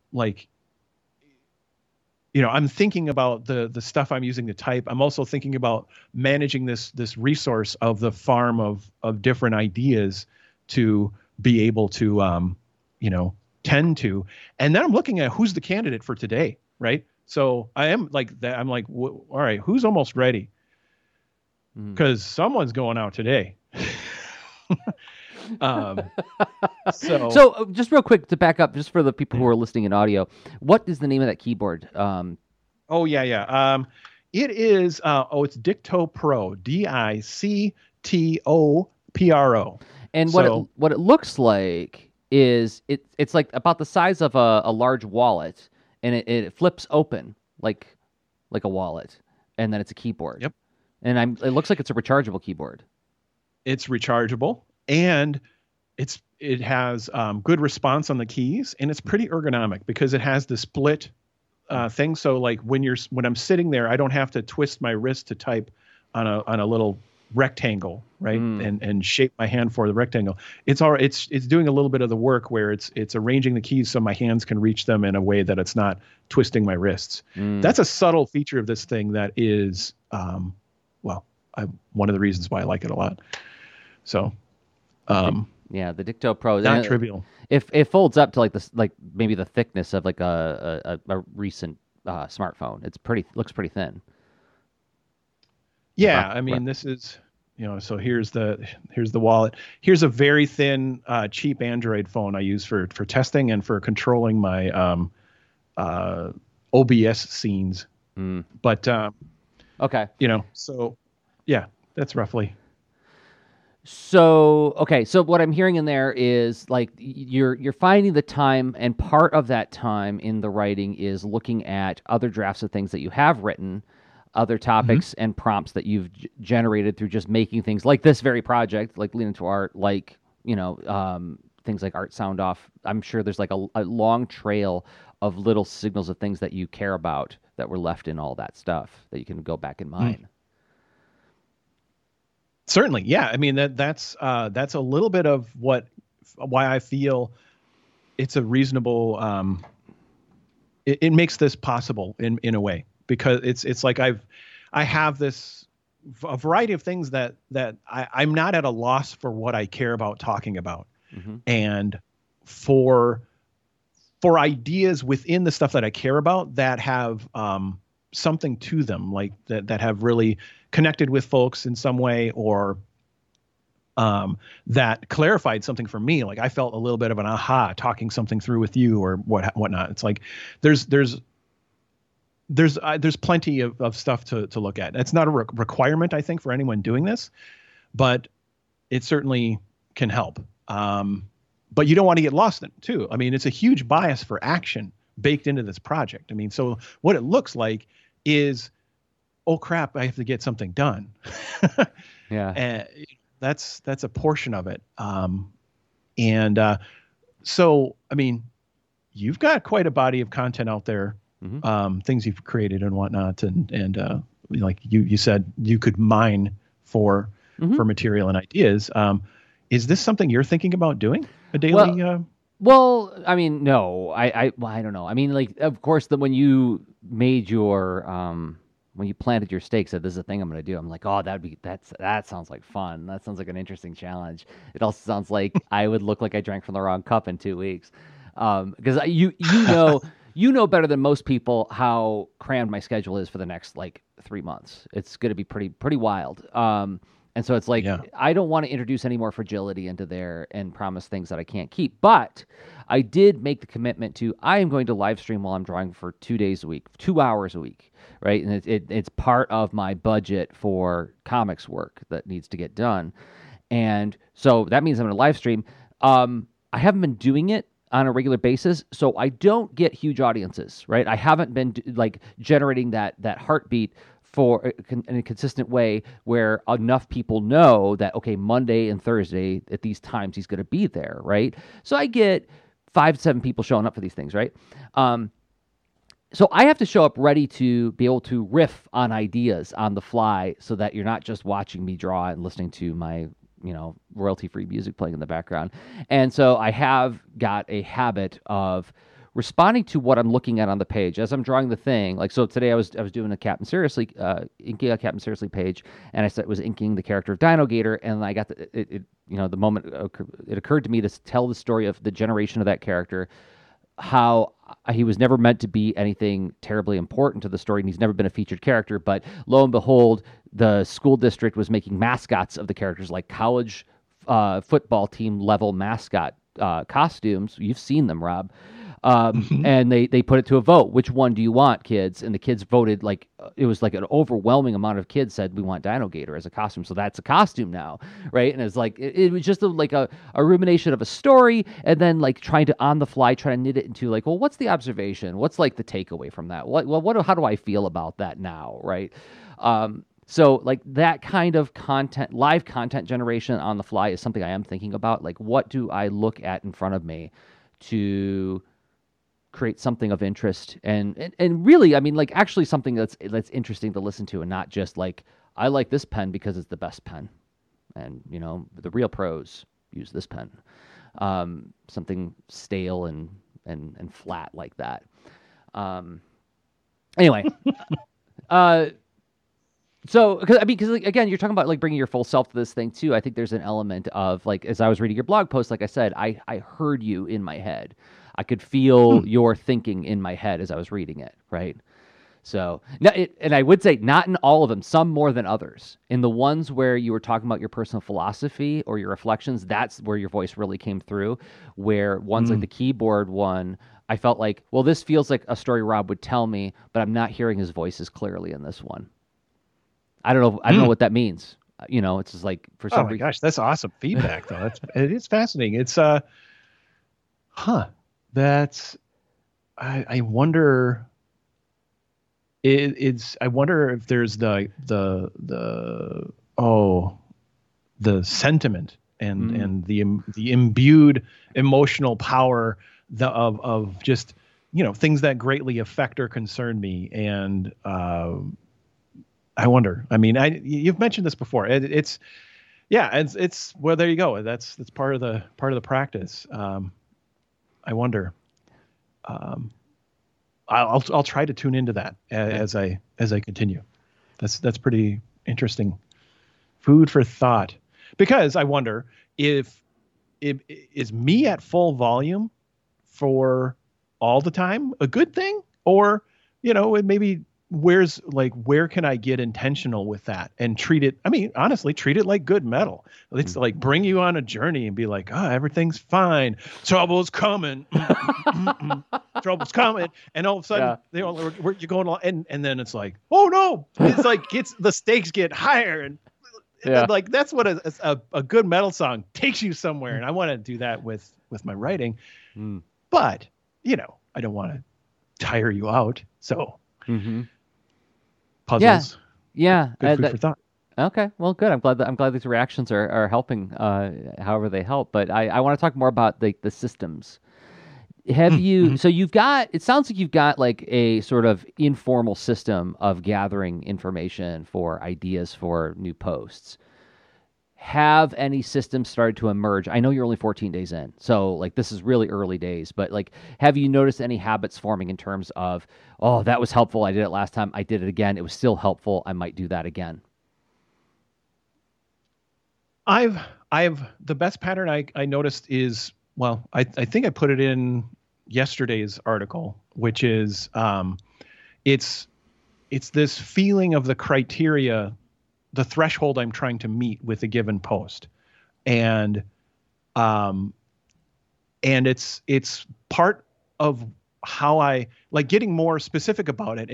thinking about the stuff I'm using to type. I'm also thinking about managing this resource of the farm of different ideas to be able to, you know, tend to. And then I'm looking at who's the candidate for today, right? So I am like that. I'm like, all right, who's almost ready? Because someone's going out today. So just real quick to back up, just for the people who are listening in audio, what is the name of that keyboard? It is it's Dicto Pro, Dicto Pro. And what it looks like is it's like about the size of a large wallet, and it flips open like a wallet, and then it's a keyboard. Yep. And it looks like it's a rechargeable keyboard. It's rechargeable, and it has good response on the keys, and it's pretty ergonomic because it has the split thing. So like when I'm sitting there, I don't have to twist my wrist to type on a little rectangle, right? And shape my hand for the rectangle. It's doing a little bit of the work where it's arranging the keys so my hands can reach them in a way that it's not twisting my wrists. That's a subtle feature of this thing that is one of the reasons why I like it a lot. So, the Dicto Pro, not trivial. It folds up to maybe the thickness of a recent smartphone. Looks pretty thin. Yeah, this is, so here's the wallet. Here's a very thin, cheap Android phone I use for testing and for controlling my OBS scenes. But okay, so yeah, that's roughly. So, okay. So what I'm hearing in there is like you're finding the time, and part of that time in the writing is looking at other drafts of things that you have written, other topics and prompts that you've generated through just making things like this very project, like Lean Into Art, like, things like Art Sound Off. I'm sure there's like a long trail of little signals of things that you care about that were left in all that stuff that you can go back and mine. Certainly, yeah. That's a little bit of why I feel it's a reasonable. It makes this possible in a way, because it's like I have this a variety of things that I'm not at a loss for what I care about talking about, and for ideas within the stuff that I care about that have something to them, like that have really connected with folks in some way, or that clarified something for me. Like I felt a little bit of an aha talking something through with you or whatnot. It's like there's plenty of stuff to look at. It's not a requirement, I think, for anyone doing this, but it certainly can help. But you don't want to get lost in it too. It's a huge bias for action baked into this project. So what it looks like is, oh crap, I have to get something done. Yeah. And that's a portion of it. You've got quite a body of content out there, things you've created and whatnot. And like you said, you could mine for material and ideas. Is this something you're thinking about doing a daily? No. I don't know. Of course, when you made your when you planted your stake, said this is a thing I'm going to do. I'm like, oh, that sounds like fun. That sounds like an interesting challenge. It also sounds like I would look like I drank from the wrong cup in 2 weeks, because you know better than most people how crammed my schedule is for the next 3 months. It's going to be pretty wild. And so it's like, yeah. I don't want to introduce any more fragility into there and promise things that I can't keep. But I did make the commitment to, I am going to live stream while I'm drawing for 2 days a week, 2 hours a week, right? And it's part of my budget for comics work that needs to get done. And so that means I'm going to live stream. I haven't been doing it on a regular basis, so I don't get huge audiences, right? I haven't been generating that heartbeat in a consistent way where enough people know that, okay, Monday and Thursday at these times he's going to be there, right? So I get 5 to 7 people showing up for these things, right? So I have to show up ready to be able to riff on ideas on the fly so that you're not just watching me draw and listening to my royalty-free music playing in the background. And so I have got a habit of responding to what I'm looking at on the page as I'm drawing the thing. Like, so today I was doing a Captain Seriously, inking a Captain Seriously page, and I was inking the character of Dino Gator, and I got the moment it occurred to me to tell the story of the generation of that character, how he was never meant to be anything terribly important to the story, and he's never been a featured character, but lo and behold, the school district was making mascots of the characters, like college football team level mascot costumes. You've seen them, Rob. And they put it to a vote. Which one do you want, kids? And the kids voted, like, it was like an overwhelming amount of kids said, we want Dino Gator as a costume. So that's a costume now, right? And it's like, it was just a rumination of a story, and then like trying to, on the fly, try to knit it into like, well, what's the observation? What's like the takeaway from that? How do I feel about that now, right? So like that kind of content, live content generation on the fly is something I am thinking about. Like, what do I look at in front of me to create something of interest and really, I mean, like actually something that's interesting to listen to, and not just like, I like this pen because it's the best pen, and you know, the real pros use this pen. Something stale and flat like that. Anyway, so, because like, again, you're talking about like bringing your full self to this thing too. I think there's an element of like, as I was reading your blog post, like I said, I heard you in my head. I could feel your thinking in my head as I was reading it, right? So, and I would say not in all of them, some more than others. In the ones where you were talking about your personal philosophy or your reflections, that's where your voice really came through, where ones like the keyboard one, I felt like, well, this feels like a story Rob would tell me, but I'm not hearing his voice as clearly in this one. I don't know what that means. You know, it's just like for some reason. Oh my gosh, that's awesome feedback though. It is fascinating. It's, I wonder if there's the sentiment and the imbued emotional power of just, you know, things that greatly affect or concern me. And, I wonder, I mean, you've mentioned this before. It's well, there you go. That's part of the practice. I wonder. I'll try to tune into that as I continue. That's pretty interesting. Food for thought, because I wonder if it is me at full volume for all the time a good thing, or you know, it maybe where can I get intentional with that and treat it? I mean, honestly, treat it like good metal. It's like bring you on a journey and be like, everything's fine. Trouble's coming. Trouble's coming. And all of a sudden, you're going along, and then it's like, oh no, it's like the stakes get higher. And like, that's what a good metal song takes you somewhere. And I want to do that with my writing, but you know, I don't want to tire you out. So, puzzles. Yeah. Good food for thought. Okay. Well, good. I'm glad these reactions are helping, however they help. But I want to talk more about the systems. It sounds like you've got like a sort of informal system of gathering information for ideas for new posts. Have any systems started to emerge? I know you're only 14 days in, so like this is really early days, but like, have you noticed any habits forming in terms of, oh, that was helpful, I did it last time, I did it again, it was still helpful, I might do that again? I've the best pattern I noticed is, well, I think I put it in yesterday's article, which is it's this feeling of the criteria, the threshold I'm trying to meet with a given post. And it's part of how I like getting more specific about it.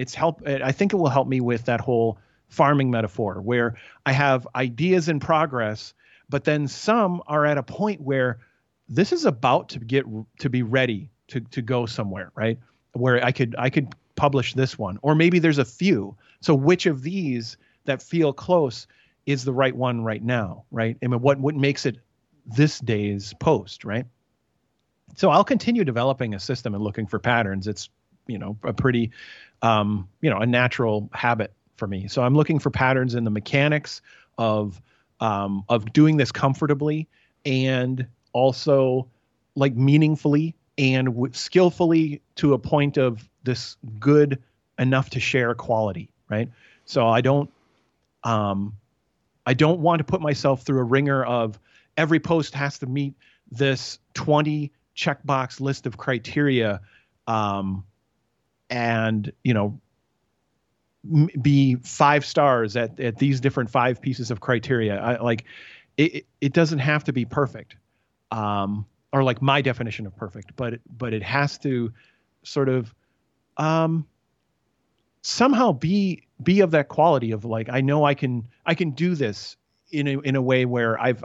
I think it will help me with that whole farming metaphor where I have ideas in progress, but then some are at a point where this is about to get to be ready to go somewhere, right? Where I could publish this one, or maybe there's a few. So which of these that feel close is the right one right now, right? I mean, what makes it this day's post, right? So I'll continue developing a system and looking for patterns. It's, you know, a pretty, you know, a natural habit for me. So I'm looking for patterns in the mechanics of doing this comfortably and also like meaningfully and skillfully to a point of this good enough to share quality, right? So I don't want to put myself through a ringer of every post has to meet this 20 checkbox list of criteria, and, you know, be 5 stars at these different 5 pieces of criteria. It doesn't have to be perfect, or like my definition of perfect, but it has to sort of somehow be of that quality of like, I know I can do this in a way where I've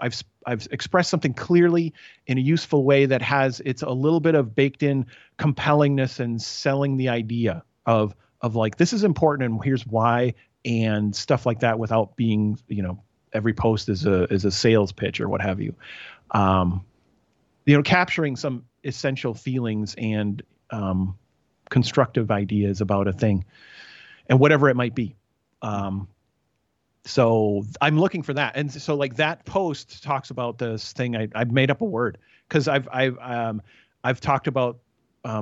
expressed something clearly in a useful way that has, it's a little bit of baked in compellingness and selling the idea of like, this is important and here's why, and stuff like that, without being, you know, every post is a sales pitch or what have you. You know, capturing some essential feelings and constructive ideas about a thing and whatever it might be. So I'm looking for that. And so like that post talks about this thing. I've made up a word because I've talked about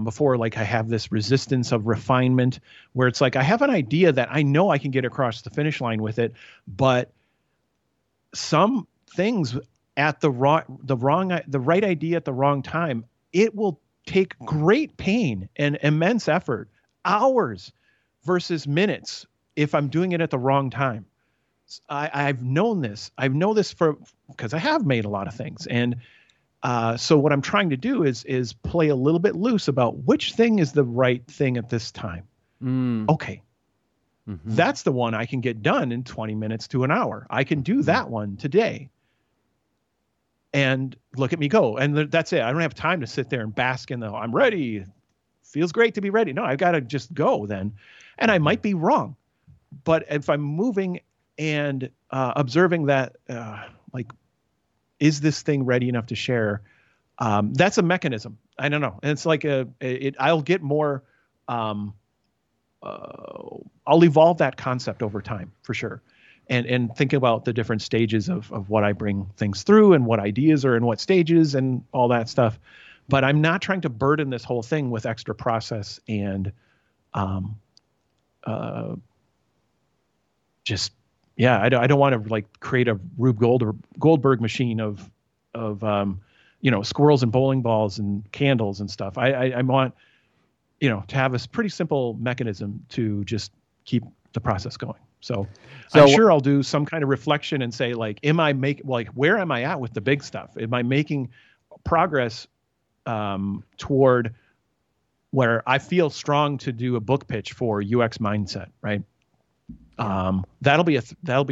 before, like I have this resistance of refinement where it's like, I have an idea that I know I can get across the finish line with it, but some things at the right idea at the wrong time, it will take great pain and immense effort, hours versus minutes, if I'm doing it at the wrong time. I've known this. I've known this because I have made a lot of things. And so what I'm trying to do is play a little bit loose about which thing is the right thing at this time. Mm. Okay. Mm-hmm. That's the one I can get done in 20 minutes to an hour. I can do that one today. And look at me go. And that's it. I don't have time to sit there and bask in I'm ready. Feels great to be ready. No, I've got to just go then. And I might be wrong. But if I'm moving and observing that, like, is this thing ready enough to share? That's a mechanism. I don't know. And it's like I'll get more. I'll evolve that concept over time for sure, and think about the different stages of what I bring things through and what ideas are in what stages and all that stuff. But I'm not trying to burden this whole thing with extra process and just. Yeah, I don't want to like create a Rube Goldberg machine of you know, squirrels and bowling balls and candles and stuff. I want, you know, to have a pretty simple mechanism to just keep the process going. So I'm sure I'll do some kind of reflection and say like, where am I at with the big stuff? Am I making progress toward where I feel strong to do a book pitch for UX mindset, right? That'll be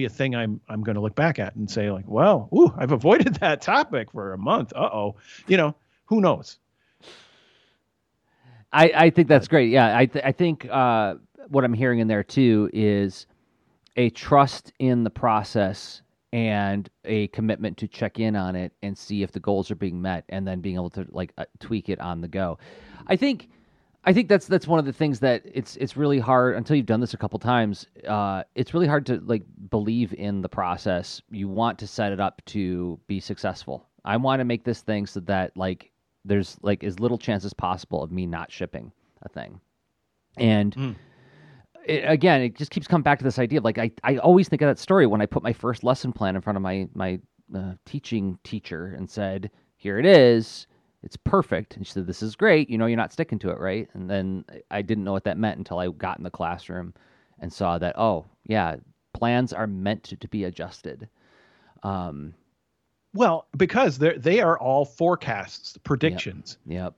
a thing I'm going to look back at and say like, well, ooh, I've avoided that topic for a month. Uh-oh. You know, who knows? I think that's great. Yeah. I think what I'm hearing in there too is a trust in the process and a commitment to check in on it and see if the goals are being met and then being able to like tweak it on the go. I think that's one of the things that it's really hard until you've done this a couple times. It's really hard to like believe in the process. You want to set it up to be successful. I want to make this thing so that like there's like as little chance as possible of me not shipping a thing. And it just keeps coming back to this idea of like I always think of that story when I put my first lesson plan in front of my teaching teacher and said, "Here it is. It's perfect." And she said, "This is great. You know, you're not sticking to it, right?" And then I didn't know what that meant until I got in the classroom and saw that, oh, yeah, plans are meant to be adjusted. Well, because they are all forecasts, predictions. Yep.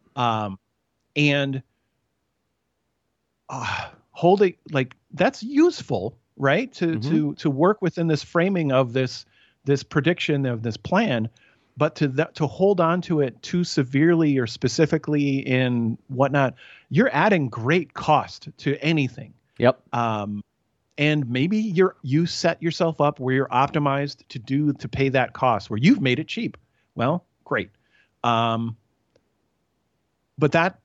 Holding, like, that's useful, right? To work within this framing of this prediction of this plan. But to hold on to it too severely or specifically in whatnot, you're adding great cost to anything. Yep. And maybe you set yourself up where you're optimized to pay that cost, where you've made it cheap. Well, great. But that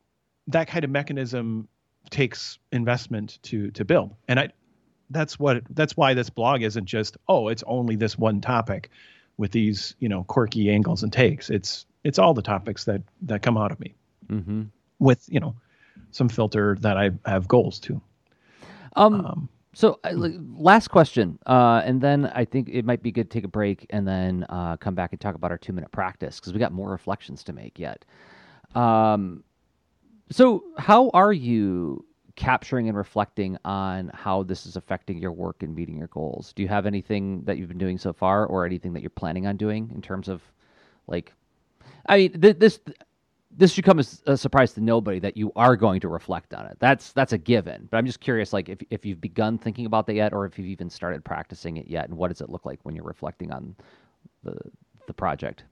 kind of mechanism takes investment to build, and that's why this blog isn't just it's only this one topic with these, you know, quirky angles and takes. It's all the topics that come out of me. mm-hmm. with, you know, some filter that I have goals to. So last question, and then I think it might be good to take a break and then come back and talk about our 2-minute practice because we got more reflections to make yet. So how are you capturing and reflecting on how this is affecting your work and meeting your goals? Do you have anything that you've been doing so far or anything that you're planning on doing in terms of, like, I mean, this should come as a surprise to nobody that you are going to reflect on it. That's a given. But I'm just curious, like, if you've begun thinking about that yet, or if you've even started practicing it yet, and what does it look like when you're reflecting on the project?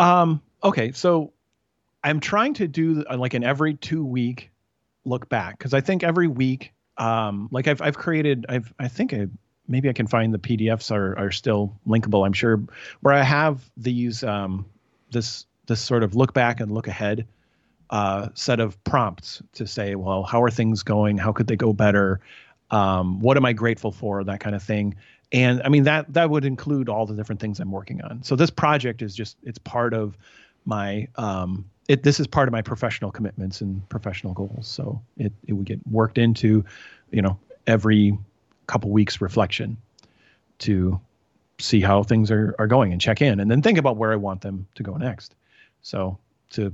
Okay, so I'm trying to do like an every 2-week look back, because I think every week, like I've created, I think maybe I can find the PDFs are still linkable, I'm sure, where I have these this sort of look back and look ahead set of prompts to say, well, how are things going? How could they go better? What am I grateful for? That kind of thing. And I mean, that would include all the different things I'm working on. So this project is just, it's part of my, this is part of my professional commitments and professional goals. So it would get worked into, you know, every couple weeks reflection to see how things are going and check in and then think about where I want them to go next. So to,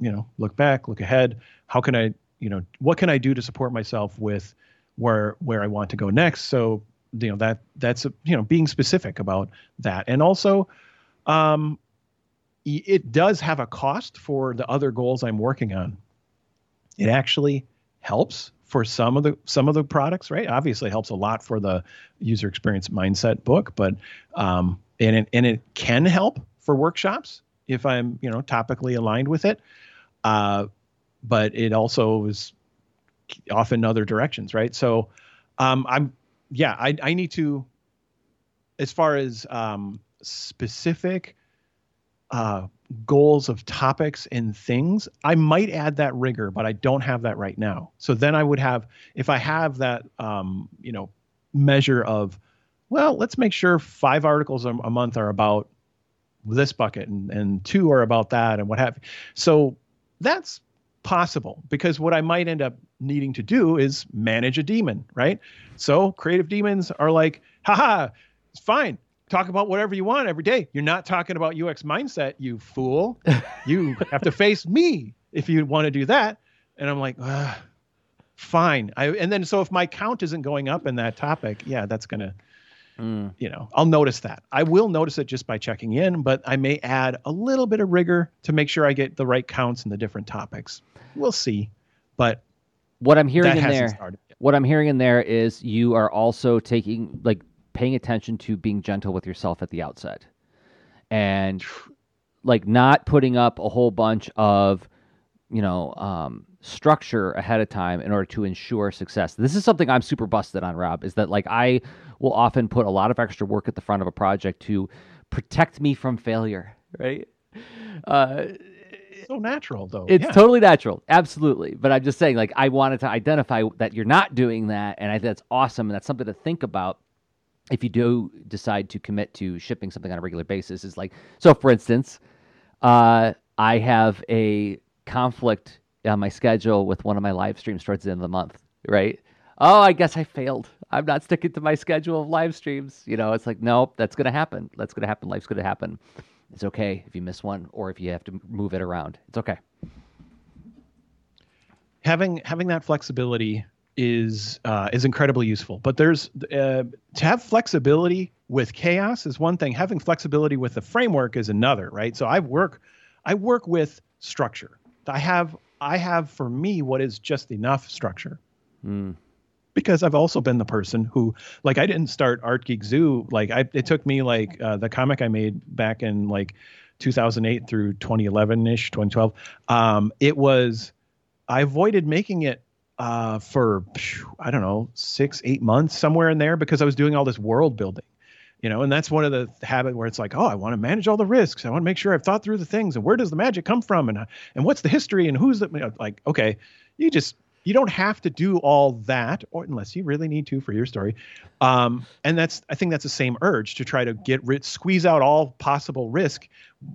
you know, look back, look ahead. How can I, you know, what can I do to support myself with where I want to go next? So, you know, that's you know, being specific about that. And also, it does have a cost for the other goals I'm working on. It actually helps for some of the products, right? Obviously it helps a lot for the user experience mindset book, but, and it can help for workshops if I'm, you know, topically aligned with it. But it also is off in other directions, right? So, I need to, as far as, specific, goals of topics and things, I might add that rigor, but I don't have that right now. So then I would have, if I have that, you know, measure of, well, let's make sure 5 articles a month are about this bucket and 2 are about that and what have you. So that's possible, because what I might end up needing to do is manage a demon, right? So creative demons are like, haha, it's fine. Talk about whatever you want every day. You're not talking about UX mindset, you fool. You have to face me if you want to do that. And I'm like, fine. And then so if my count isn't going up in that topic, yeah, that's going to, you know, I'll notice that. I will notice it just by checking in, but I may add a little bit of rigor to make sure I get the right counts in the different topics. We'll see. But what I'm hearing in there, is you are also taking, like, paying attention to being gentle with yourself at the outset and like not putting up a whole bunch of, you know, structure ahead of time in order to ensure success. This is something I'm super busted on, Rob, is that like I will often put a lot of extra work at the front of a project to protect me from failure, right? So natural though. It's totally natural. Absolutely. But I'm just saying, like, I wanted to identify that you're not doing that. And I think that's awesome. And that's something to think about. If you do decide to commit to shipping something on a regular basis, is like, so for instance, I have a conflict on my schedule with one of my live streams towards the end of the month, right? Oh, I guess I failed. I'm not sticking to my schedule of live streams. You know, it's like, nope, that's going to happen. That's going to happen. Life's going to happen. It's okay if you miss one or if you have to move it around. It's okay. Having that flexibility is incredibly useful. But there's to have flexibility with chaos is one thing. Having flexibility with the framework is another, right? So I work with structure. I have for me what is just enough structure. Because I've also been the person who, like, I didn't start Art Geek Zoo. Like, it took me like the comic I made back in like 2008 through 2011-ish, 2012. I avoided making it for, I don't know, 6-8 months, somewhere in there, because I was doing all this world building, you know, and that's one of the habit where it's like, oh, I want to manage all the risks. I want to make sure I've thought through the things, and where does the magic come from? And what's the history, and who's the, like, okay, you don't have to do all that, or unless you really need to for your story. And I think that's the same urge to try to squeeze out all possible risk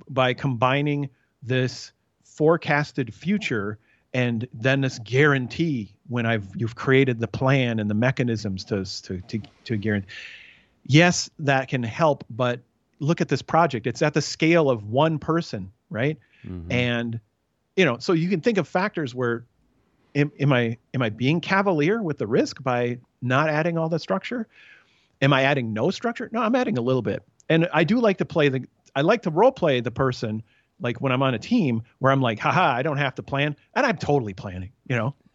by combining this forecasted future and then this guarantee when you've created the plan and the mechanisms to guarantee. Yes, that can help, but look at this project. It's at the scale of one person, right? Mm-hmm. And so you can think of factors where am I being cavalier with the risk by not adding all the structure? Am I adding no structure? No, I'm adding a little bit. And I do like to role play the person, like when I'm on a team where I'm like, haha, I don't have to plan. And I'm totally planning,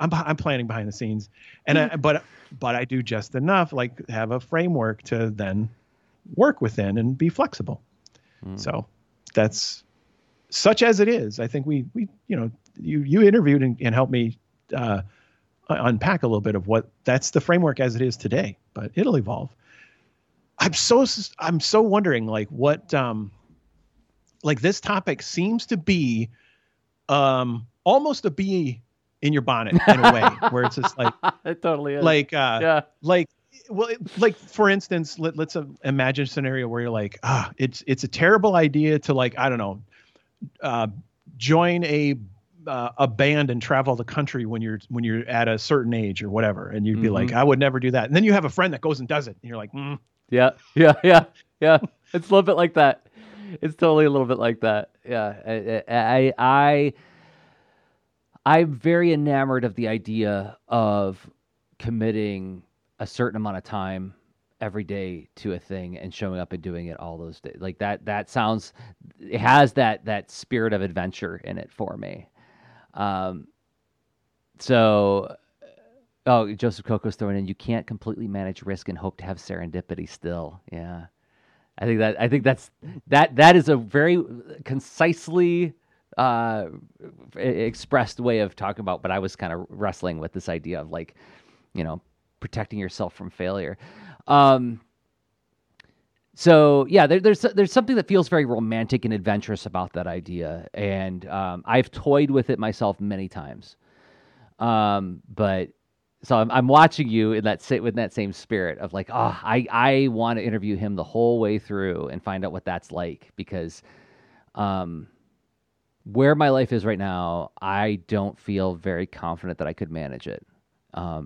I'm planning behind the scenes. And but I do just enough, like have a framework to then work within and be flexible. Mm. So that's such as it is. I think you interviewed and helped me unpack a little bit of that's the framework as it is today, but it'll evolve. I'm so wondering like what, like this topic seems to be, almost a bee in your bonnet in a way where it's just like, it totally is. Like, yeah. Like, well, like for instance, let's imagine a scenario where you're like, it's a terrible idea to like, I don't know, join a band and travel the country when you're at a certain age or whatever. And you'd be mm-hmm. like, I would never do that. And then you have a friend that goes and does it. And you're like, Yeah. It's a little bit like that. It's totally a little bit like that. Yeah. I'm very enamored of the idea of committing a certain amount of time every day to a thing and showing up and doing it all those days. Like it has that spirit of adventure in it for me. So Joseph Coco's throwing in, you can't completely manage risk and hope to have serendipity still. Yeah. I think that is a very concisely expressed way of talking about, but I was kind of wrestling with this idea of like, protecting yourself from failure. So there's something that feels very romantic and adventurous about that idea. And I've toyed with it myself many times. So I'm watching you in that same spirit of like, I want to interview him the whole way through and find out what that's like, because where my life is right now, I don't feel very confident that I could manage it. I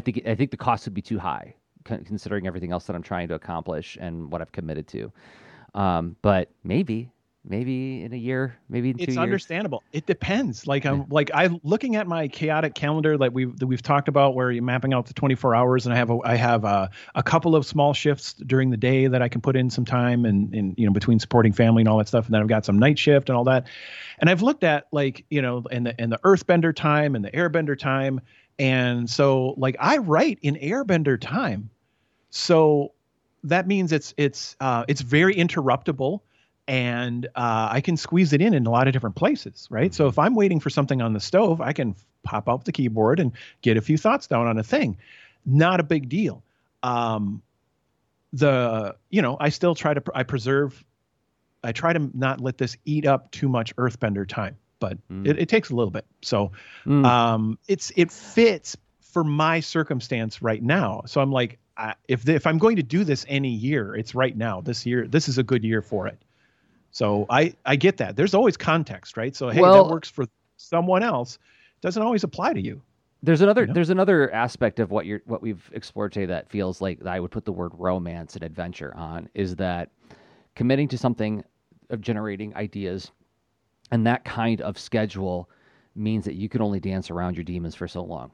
think the cost would be too high considering everything else that I'm trying to accomplish and what I've committed to. But maybe in a year, maybe in 2 years. It's understandable. It depends. Like I'm looking at my chaotic calendar that we've talked about, where you're mapping out the 24 hours, and I have a couple of small shifts during the day that I can put in some time and between supporting family and all that stuff. And then I've got some night shift and all that. And I've looked at the earthbender time and the airbender time. And so like I write in airbender time. So that means it's very interruptible. And I can squeeze it in a lot of different places, right? So if I'm waiting for something on the stove, I can pop up the keyboard and get a few thoughts down on a thing. Not a big deal. I still try to I try to not let this eat up too much earthbender time, but it takes a little bit. So it fits for my circumstance right now. So I'm like, if I'm going to do this any year, it's right now. This year, this is a good year for it. So I get that. There's always context, right? So, hey, that works for someone else. Doesn't always apply to you. There's another aspect of what we've explored today that feels like I would put the word romance and adventure on, is that committing to something of generating ideas and that kind of schedule means that you can only dance around your demons for so long,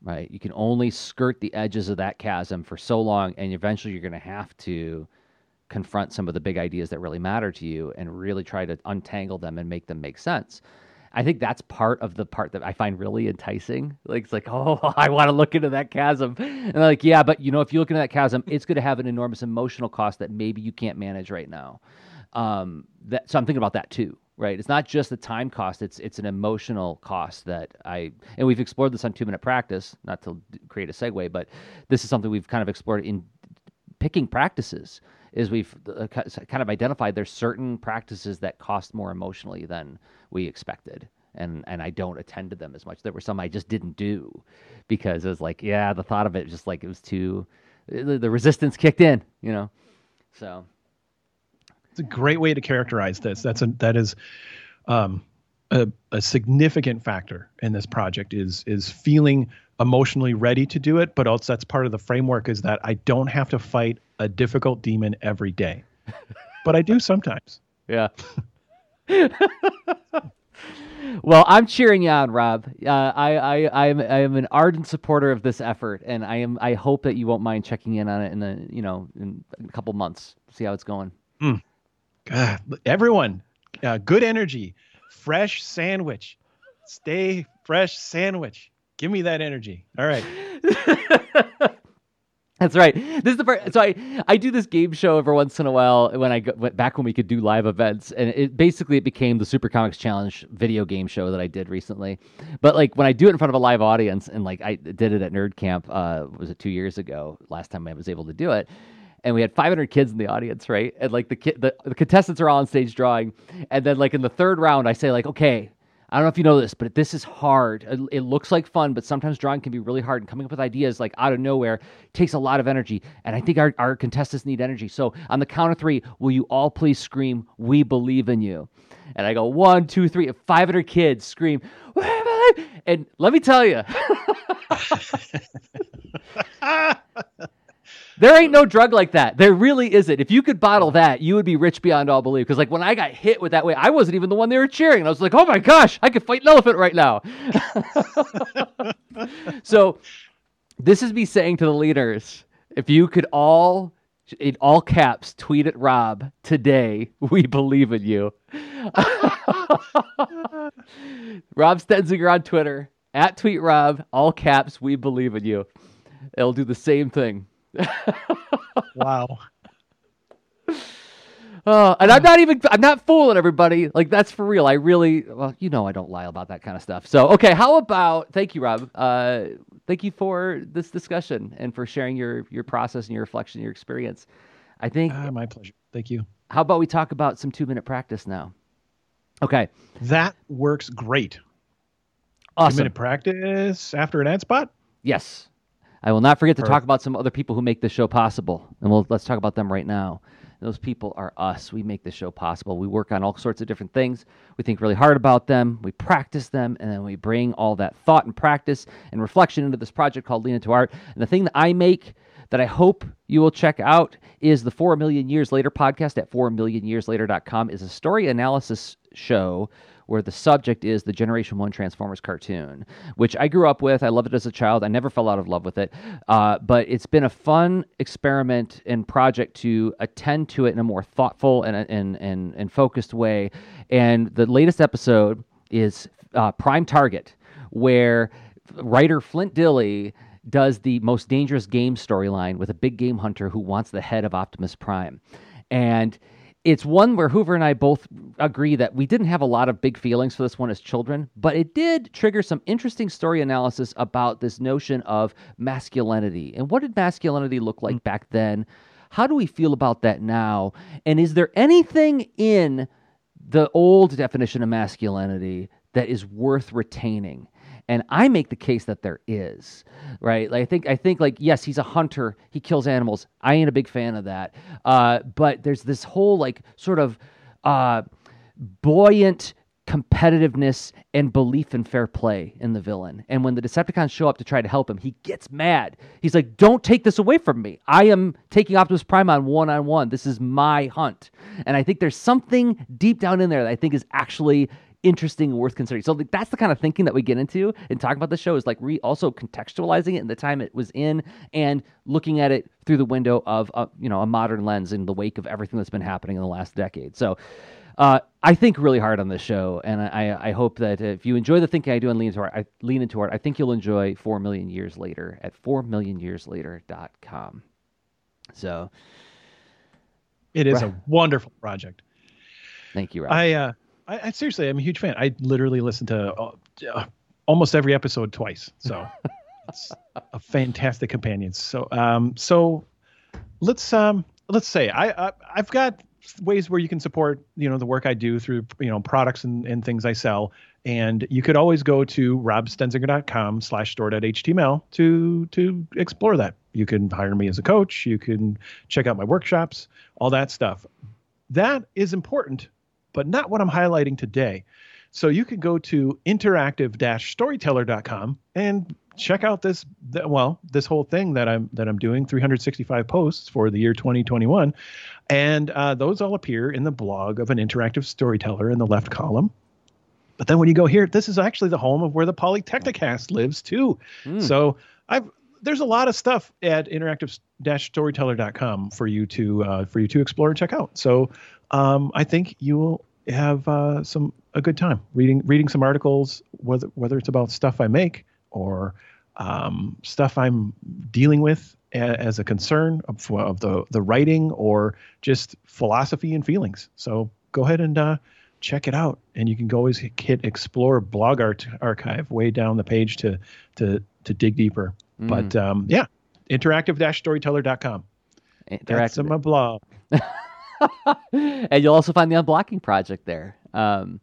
right? You can only skirt the edges of that chasm for so long, and eventually you're going to have to confront some of the big ideas that really matter to you and really try to untangle them and make them make sense. I think that's part that I find really enticing. Like, it's like, I want to look into that chasm. And they're like, yeah, but if you look into that chasm, it's going to have an enormous emotional cost that maybe you can't manage right now. So I'm thinking about that too, right? It's not just the time cost. It's an emotional cost that and we've explored this on 2 Minute Practice, not to create a segue, but this is something we've kind of explored in picking practices, is we've kind of identified there's certain practices that cost more emotionally than we expected. And I don't attend to them as much. There were some I just didn't do because it was like, yeah, the thought of it, just like it was too, the resistance kicked in, so. It's a great way to characterize this. That is a significant factor in this project is feeling emotionally ready to do it. But also that's part of the framework, is that I don't have to fight a difficult demon every day, but I do sometimes. Yeah. Well, I'm cheering you on, Rob. I am an ardent supporter of this effort, and I hope that you won't mind checking in on it in a couple months, see how it's going. Mm. God, everyone, good energy, fresh sandwich, stay fresh sandwich. Give me that energy. All right. That's right. This is the part. So I do this game show every once in a while back when we could do live events, and it became the Super Comics Challenge video game show that I did recently. But like when I do it in front of a live audience, and like I did it at Nerd Camp, was it 2 years ago? Last time I was able to do it. And we had 500 kids in the audience, right? And like the contestants are all on stage drawing. And then like in the third round, I say like, okay, I don't know if you know this, but this is hard. It looks like fun, but sometimes drawing can be really hard, and coming up with ideas like out of nowhere takes a lot of energy. And I think our contestants need energy. So on the count of three, will you all please scream, "We believe in you"? And I go, 1, 2, 3, 500 kids scream, and let me tell you, there ain't no drug like that. There really isn't. If you could bottle that, you would be rich beyond all belief. Because like when I got hit with that way, I wasn't even the one they were cheering. I was like, oh my gosh, I could fight an elephant right now. So this is me saying to the leaders, if you could all, in all caps, tweet at Rob today, "We believe in you." Rob Stenzinger on Twitter, @tweetrob, all caps, "We believe in you." It'll do the same thing. Wow. And I'm not fooling everybody. Like, that's for real. I don't lie about that kind of stuff. So, okay. Thank you, Rob. Thank you for this discussion and for sharing your process and your reflection, your experience. I think my pleasure. Thank you. How about we talk about some 2-minute practice now? Okay. That works great. Awesome. 2-minute practice after an ad spot. Yes. I will not forget to talk about some other people who make this show possible. And let's talk about them right now. Those people are us. We make this show possible. We work on all sorts of different things. We think really hard about them. We practice them. And then we bring all that thought and practice and reflection into this project called Lean Into Art. And the thing that I make that I hope you will check out is the 4 Million Years Later podcast at 4millionyearslater.com. It's a story analysis show where the subject is the Generation One Transformers cartoon, which I grew up with. I loved it as a child. I never fell out of love with it. But it's been a fun experiment and project to attend to it in a more thoughtful and focused way. And the latest episode is Prime Target, where writer Flint Dille does the most dangerous game storyline with a big game hunter who wants the head of Optimus Prime. And it's one where Hoover and I both agree that we didn't have a lot of big feelings for this one as children, but it did trigger some interesting story analysis about this notion of masculinity. And what did masculinity look like back then? How do we feel about that now? And is there anything in the old definition of masculinity that is worth retaining? And I make the case that there is, right? Like, I think like, yes, he's a hunter. He kills animals. I ain't a big fan of that. But there's this whole like sort of buoyant competitiveness and belief in fair play in the villain. And when the Decepticons show up to try to help him, he gets mad. He's like, don't take this away from me. I am taking Optimus Prime on one-on-one. This is my hunt. And I think there's something deep down in there that I think is actually interesting and worth considering. So that's the kind of thinking that we get into and talking about the show, is like also contextualizing it in the time it was in and looking at it through the window of a modern lens in the wake of everything that's been happening in the last decade. So I think really hard on this show, and I hope that if you enjoy the thinking I do on Lean Into Art, I think you'll enjoy 4 Million Years Later at 4millionyearslater.com. So it is a wonderful project. Thank you, Rob. I seriously, I'm a huge fan. I literally listen to almost every episode twice. So it's a fantastic companion. So, let's say I've got ways where you can support, the work I do through, products and things I sell. And you could always go to robstenzinger.com/store.html to explore that. You can hire me as a coach. You can check out my workshops, all that stuff. That is important, but not what I'm highlighting today. So you can go to interactive-storyteller.com and check out this, well, this whole thing that I'm doing, 365 posts for the year 2021. And those all appear in the blog of an interactive storyteller in the left column. But then when you go here, this is actually the home of where the Polytechnicast lives too. Mm. So there's a lot of stuff at interactive-storyteller.com for you to explore and check out. So I think you will have a good time reading some articles, whether it's about stuff I make or stuff I'm dealing with as a concern of the writing, or just philosophy and feelings. So go ahead and check it out. And you can always hit explore blog archive way down the page to dig deeper. Mm. But yeah, interactive-storyteller.com. That's my blog. And you'll also find the Unblocking Project there. You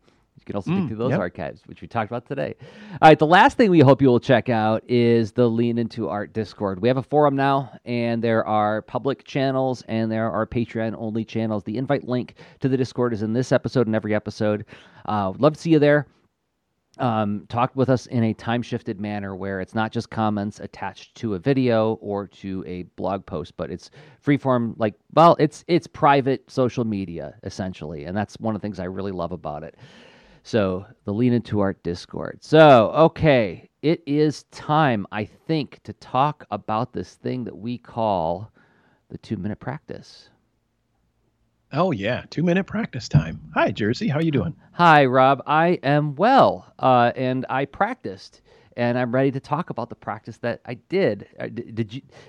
can also dig through those archives, which we talked about today. All right, the last thing we hope you will check out is the Lean Into Art Discord. We have a forum now, and there are public channels, and there are Patreon-only channels. The invite link to the Discord is in this episode and every episode. We'd love to see you there. Talk with us in a time-shifted manner where it's not just comments attached to a video or to a blog post, but it's free-form, it's private social media, essentially, and that's one of the things I really love about it. So, the Lean Into Art Discord. So, okay, it is time, I think, to talk about this thing that we call the 2-minute practice. Oh, yeah. 2-minute practice time. Hi, Jersey. How you doing? Hi, Rob. I am well, and I practiced, and I'm ready to talk about the practice that I did.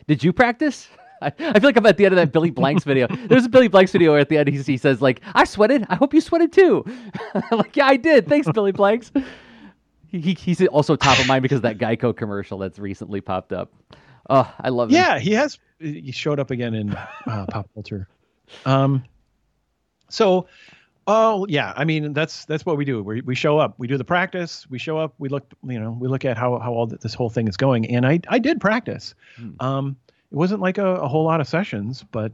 Did you practice? I feel like I'm at the end of that Billy Blanks video. There's a Billy Blanks video where at the end he says, I sweated. I hope you sweated too. Yeah, I did. Thanks, Billy Blanks. He's also top of mind because of that Geico commercial that's recently popped up. Oh, I love it. Yeah, he showed up again in pop culture. I mean, that's what we do. We show up, we do the practice, we show up, we look at how all this whole thing is going. And I did practice. It wasn't like a whole lot of sessions, but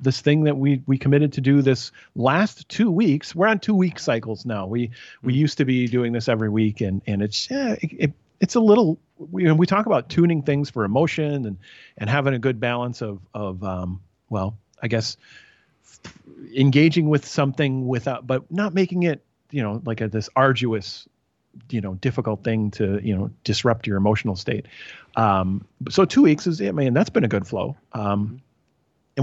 this thing that we committed to do this last 2 weeks, we're on 2 week cycles now. We used to be doing this every week, and it's a little, we talk about tuning things for emotion and having a good balance of engaging with something without, but not making it, this arduous, difficult thing to, disrupt your emotional state. So 2 weeks is it, man, that's been a good flow. And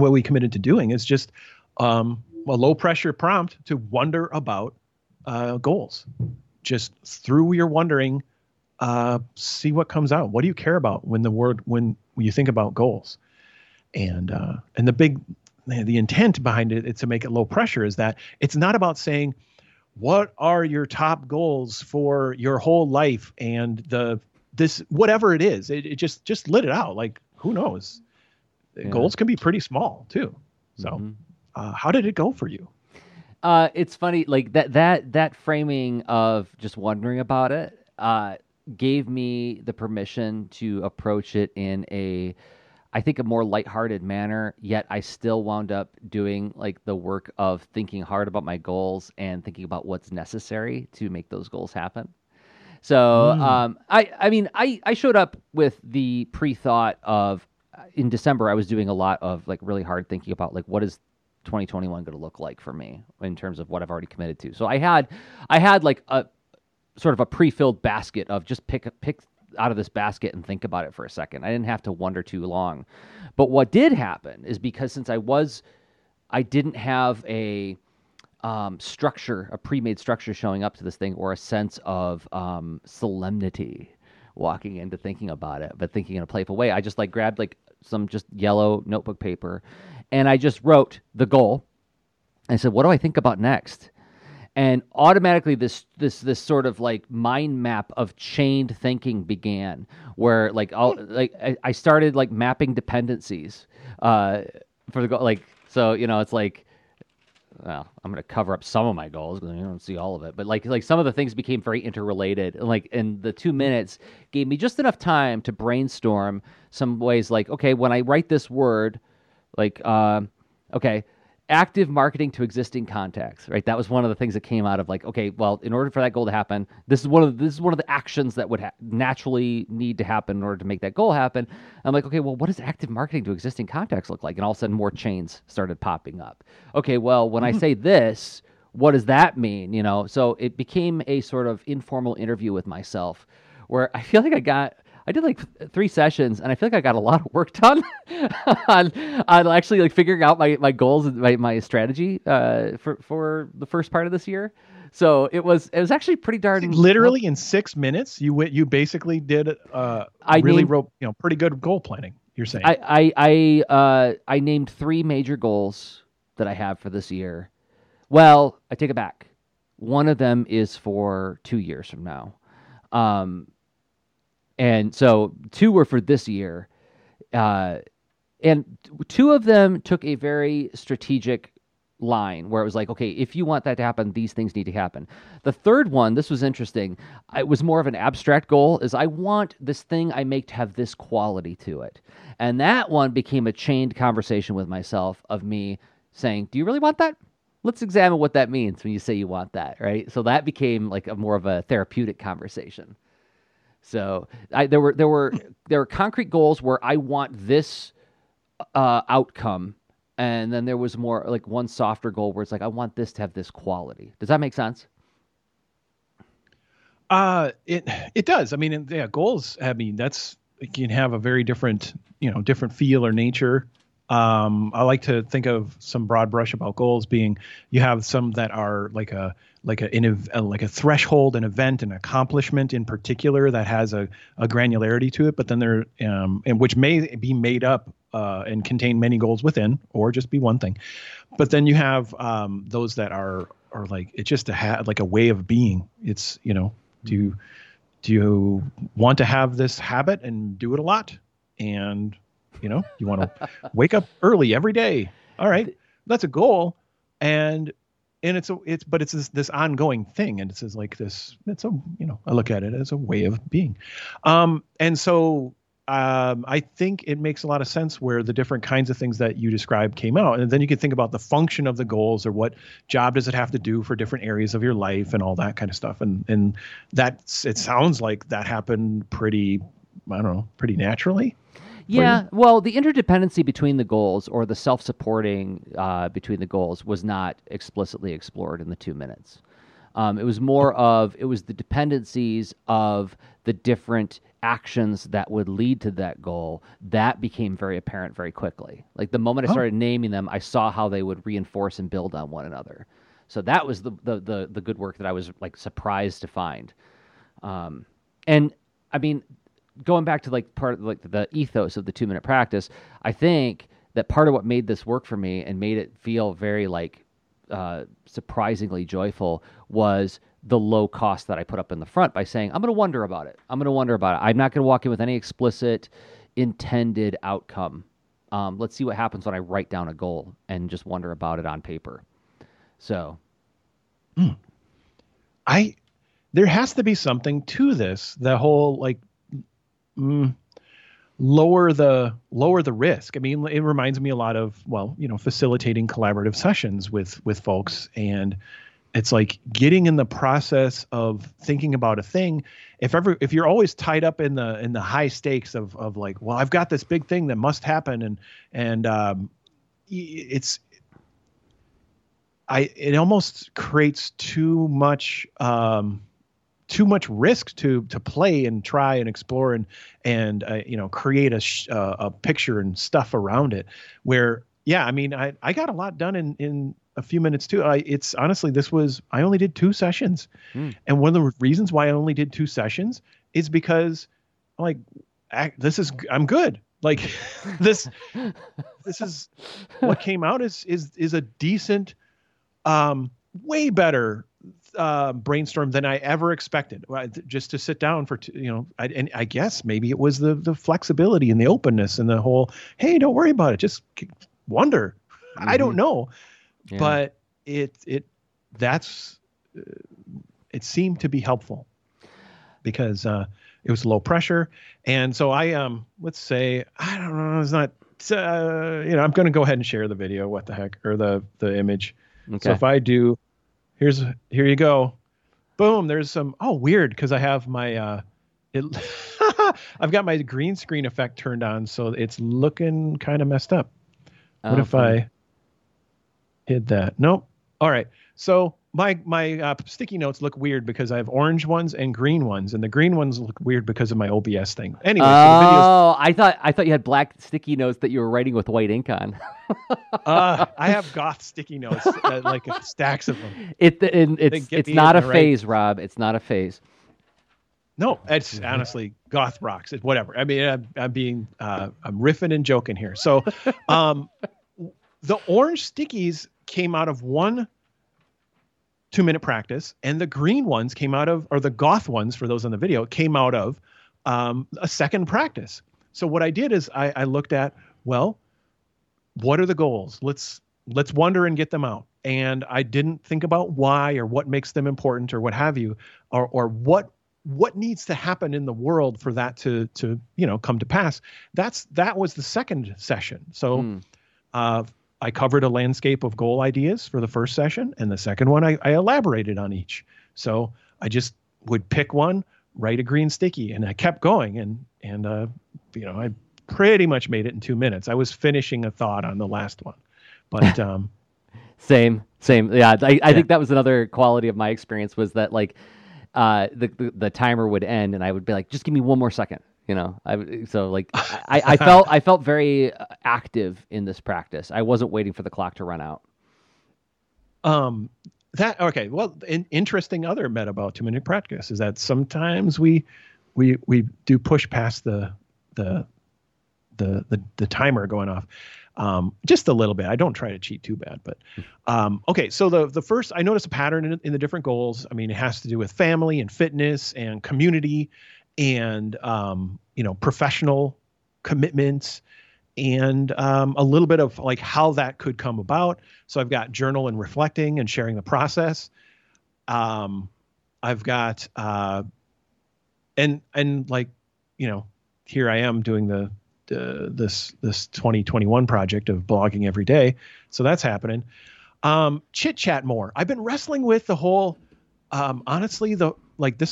what we committed to doing is just a low pressure prompt to wonder about goals. Just through your wondering, see what comes out. What do you care about when you think about goals? And the intent behind it to make it low pressure is that it's not about saying, what are your top goals for your whole life? And whatever it is, it just let it out. Like, who knows? Yeah. Goals can be pretty small too. So, how did it go for you? It's funny, that framing of just wondering about it, gave me the permission to approach it in a more lighthearted manner, yet I still wound up doing the work of thinking hard about my goals and thinking about what's necessary to make those goals happen. So, I showed up with the pre-thought of, in December, I was doing a lot of really hard thinking about what is 2021 going to look like for me in terms of what I've already committed to. So I had a sort of a pre-filled basket of just pick out of this basket and think about it for a second. I didn't have to wonder too long. But what did happen is, because since I didn't have a structure, a pre-made structure showing up to this thing, or a sense of solemnity walking into thinking about it, but thinking in a playful way, I just grabbed some just yellow notebook paper, and I just wrote the goal. I said, what do I think about next? And automatically this sort of mind map of chained thinking began, where I started mapping dependencies for the goal. Well, I'm going to cover up some of my goals because you don't see all of it. But some of the things became very interrelated. And the 2 minutes gave me just enough time to brainstorm some ways. When I write this word, active marketing to existing contacts, right? That was one of the things that came out of like, okay, well, in order for that goal to happen, this is one of the actions that would naturally need to happen in order to make that goal happen. I'm like, okay, well, what does active marketing to existing contacts look like? And all of a sudden, more chains started popping up. Okay, well, when I say this, what does that mean? You know, so it became a sort of informal interview with myself, where I feel like I did like 3 sessions, and I feel like I got a lot of work done on actually like figuring out my goals and my strategy for the first part of this year. So it was actually pretty darn. Literally in 6 minutes, you basically did pretty good goal planning. You're saying I named 3 major goals that I have for this year. Well, I take it back. One of them is for 2 years from now. And so 2 were for this year. And 2 of them took a very strategic line where it was like, okay, if you want that to happen, these things need to happen. The third one, this was interesting. It was more of an abstract goal, is I want this thing I make to have this quality to it. And that one became a chained conversation with myself of me saying, do you really want that? Let's examine what that means when you say you want that, right? So that became like a more of a therapeutic conversation. So there were concrete goals where I want this outcome, and then there was more like one softer goal where it's like I want this to have this quality. Does that make sense? It does. I mean, yeah, goals. I mean, that's it can have a very different feel or nature. I like to think of some broad brush about goals being you have some that are like a threshold, an event, an accomplishment in particular that has a granularity to it, but then there and which may be made up and contain many goals within, or just be one thing. But then you have those that are like it's just a way of being. It's do you want to have this habit and do it a lot and. You want to wake up early every day. All right, that's a goal, and it's this ongoing thing, and it's like this. It's I look at it as a way of being, and so I think it makes a lot of sense where the different kinds of things that you described came out, and then you can think about the function of the goals or what job does it have to do for different areas of your life and all that kind of stuff, and that it sounds like that happened pretty naturally. Yeah, well, the interdependency between the goals or the self-supporting between the goals was not explicitly explored in the 2 minutes. It was more of, it was the dependencies of the different actions that would lead to that goal. That became very apparent very quickly. Like the moment I started naming them, I saw how they would reinforce and build on one another. So that was the good work that I was like surprised to find. And I mean... Going back to like part of like the ethos of the 2 minute practice, I think that part of what made this work for me and made it feel very like surprisingly joyful was the low cost that I put up in the front by saying, I'm going to wonder about it. I'm not going to walk in with any explicit intended outcome. Let's see what happens when I write down a goal and just wonder about it on paper. So there has to be something to this, the whole like, lower the risk. I mean, it reminds me a lot of, facilitating collaborative sessions with folks. And it's like getting in the process of thinking about a thing. If you're always tied up in the high stakes of like, well, I've got this big thing that must happen. And it almost creates too much risk to play and try and explore and create a picture and stuff around it where, yeah, I mean, I got a lot done in a few minutes too. It's honestly, I only did 2 sessions. And one of the reasons why I only did 2 sessions is because I'm good. Like this is what came out is a decent, way better, brainstorm than I ever expected. Just to sit down for and I guess maybe it was the flexibility and the openness and the whole, hey, don't worry about it, just wonder. Mm-hmm. I don't know, yeah. But it seemed to be helpful because it was low pressure, and so I let's say I don't know, it's not I'm going to go ahead and share the video. What the heck, or the image. Okay. So if I do, here you go. Boom. There's some, weird. Cause I have my, I've got my green screen effect turned on. So it's looking kind of messed up. What if I hid that? Nope. All right. So my sticky notes look weird because I have orange ones and green ones, and the green ones look weird because of my OBS thing. Anyway, so I thought you had black sticky notes that you were writing with white ink on. I have goth sticky notes, like stacks of them. It's not a phase, Rob. It's not a phase. No, it's honestly goth rocks. It's whatever. I mean, I'm riffing and joking here. So, the orange stickies came out of one 2-minute practice, and the green ones came out of, or the goth ones for those on the video came out of a second practice. So what I did is I looked at, well, what are the goals? Let's wonder and get them out. And I didn't think about why or what makes them important or what have you, or what needs to happen in the world for that to come to pass. That was the second session. So I covered a landscape of goal ideas for the first session, and the second one I elaborated on each. So I just would pick one, write a green sticky, and I kept going. And I pretty much made it in 2 minutes. I was finishing a thought on the last one, but same. Yeah, I think that was another quality of my experience, was that like the timer would end, and I would be like, just give me one more second. I felt very active in this practice. I wasn't waiting for the clock to run out. An interesting other meta about 2-minute practice is that sometimes we do push past the timer going off just a little bit. I don't try to cheat too bad, but so the first, I noticed a pattern in the different goals. I mean, it has to do with family and fitness and community and, professional commitments, and a little bit of like how that could come about. So I've got journal and reflecting and sharing the process. I've got, here I am doing this 2021 project of blogging every day. So that's happening. Chit chat more. I've been wrestling with the whole, this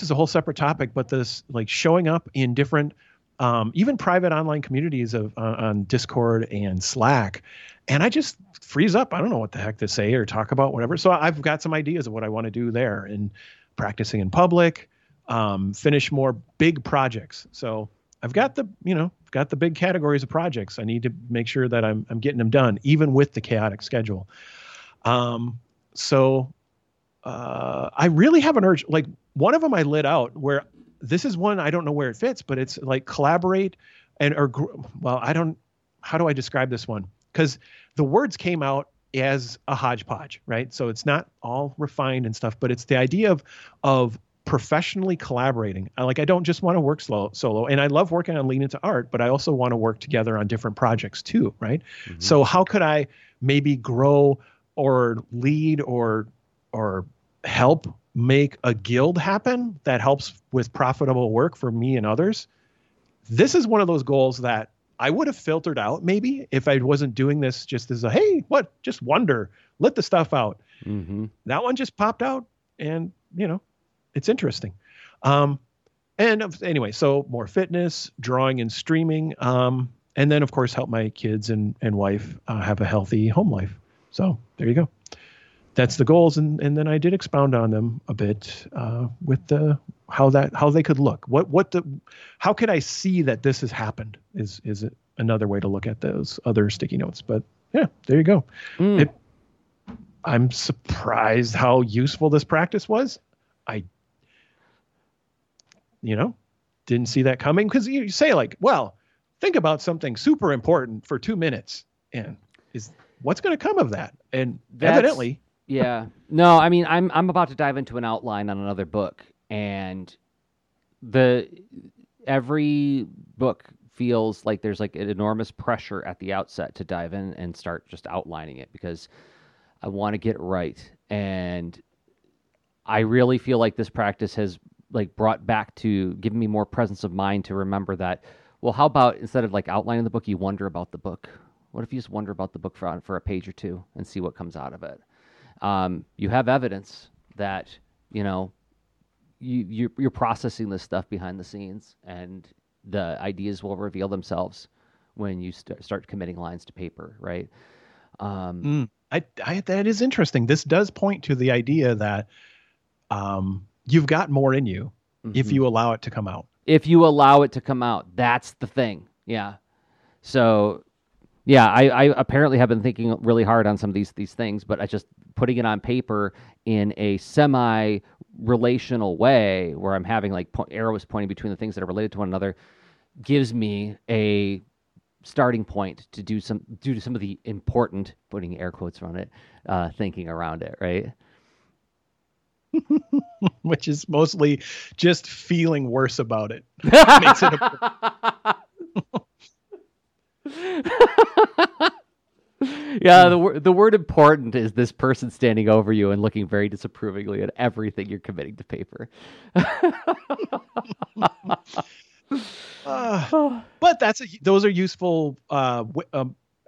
is a whole separate topic, but this like showing up in different, even private online communities on Discord and Slack. And I just freeze up. I don't know what the heck to say or talk about, whatever. So I've got some ideas of what I want to do there, and practicing in public, finish more big projects. So I've got the big categories of projects. I need to make sure that I'm getting them done, even with the chaotic schedule. I really have an urge, like one of them I lit out, where this is one, I don't know where it fits, but it's like collaborate how do I describe this one? Cause the words came out as a hodgepodge, right? So it's not all refined and stuff, but it's the idea of professionally collaborating. I don't just want to work solo, and I love working on Lean Into Art, but I also want to work together on different projects too. Right. Mm-hmm. So how could I maybe grow or lead or help make a guild happen that helps with profitable work for me and others? This is one of those goals that I would have filtered out maybe if I wasn't doing this just as just wonder, let the stuff out. Mm-hmm. That one just popped out, and it's interesting. So more fitness, drawing and streaming. And then of course help my kids and wife have a healthy home life. So there you go. That's the goals, and then I did expound on them a bit with how they could look. How could I see that this has happened? Is it another way to look at those other sticky notes? But yeah, there you go. Mm. I'm surprised how useful this practice was. I didn't see that coming, because you say like, well, think about something super important for 2 minutes, and what's going to come of that? And evidently. Yeah. No, I mean, I'm about to dive into an outline on another book, and every book feels like there's like an enormous pressure at the outset to dive in and start just outlining it, because I want to get it right. And I really feel like this practice has like brought back to giving me more presence of mind to remember that well, how about instead of like outlining the book, you wonder about the book? What if you just wonder about the book for a page or two and see what comes out of it? You have evidence that, you know, you're processing this stuff behind the scenes, and the ideas will reveal themselves when you start committing lines to paper, right? That is interesting. This does point to the idea that you've got more in you if you allow it to come out. If you allow it to come out, that's the thing. Yeah. So, yeah, I apparently have been thinking really hard on some of these things, but I just putting it on paper in a semi-relational way where I'm having like arrows pointing between the things that are related to one another gives me a starting point to do some of the important, putting air quotes around it, thinking around it, right? Which is mostly just feeling worse about it. Makes it yeah, the word important is this person standing over you and looking very disapprovingly at everything you're committing to paper. But those are useful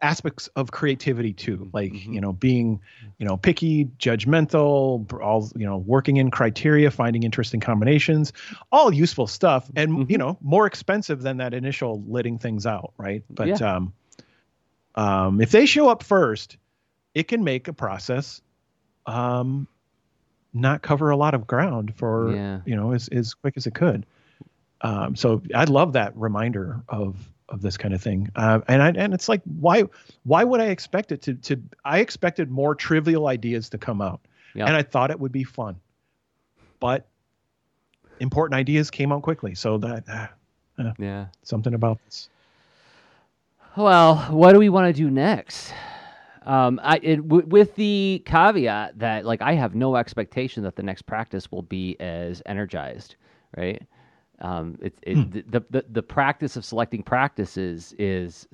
aspects of creativity too, like you know, being, you know, picky, judgmental, all, you know, working in criteria, finding interesting combinations, all useful stuff, and you know, more expensive than that initial letting things out, right? But yeah. If they show up first, it can make a process not cover a lot of ground for you know, as quick as it could. So I love that reminder of this kind of thing. And it's like, why would I expect it to I expected more trivial ideas to come out, and I thought it would be fun, but important ideas came out quickly. So that, something about this. Well, what do we want to do next? With the caveat that like, I have no expectation that the next practice will be as energized, right? The practice of selecting practices is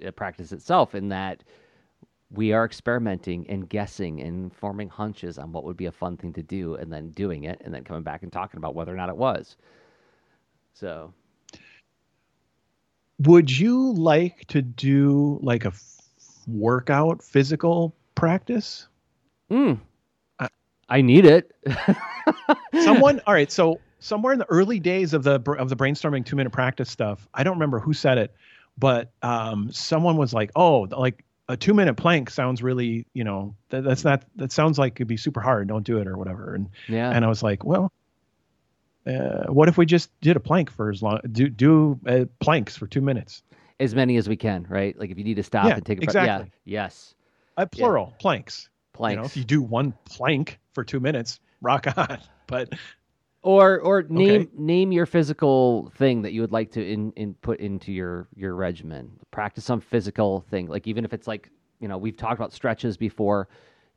a practice itself, in that we are experimenting and guessing and forming hunches on what would be a fun thing to do, and then doing it, and then coming back and talking about whether or not it was. So, would you like to do like a workout physical practice? I need it. All right. So. Somewhere in the early days of the brainstorming 2-minute practice stuff, I don't remember who said it, but someone was like, "Oh, like a 2-minute plank sounds really, you know, that sounds like it'd be super hard. Don't do it," or whatever. And I was like, "Well, what if we just did a plank for as long? Do planks for 2 minutes, as many as we can, right? Like if you need to stop and take a break. Plural planks. Planks. You know, if you do one plank for 2 minutes, rock on. But Or name your physical thing that you would like to put into your regimen. Practice some physical thing. Like even if it's like, you know, we've talked about stretches before.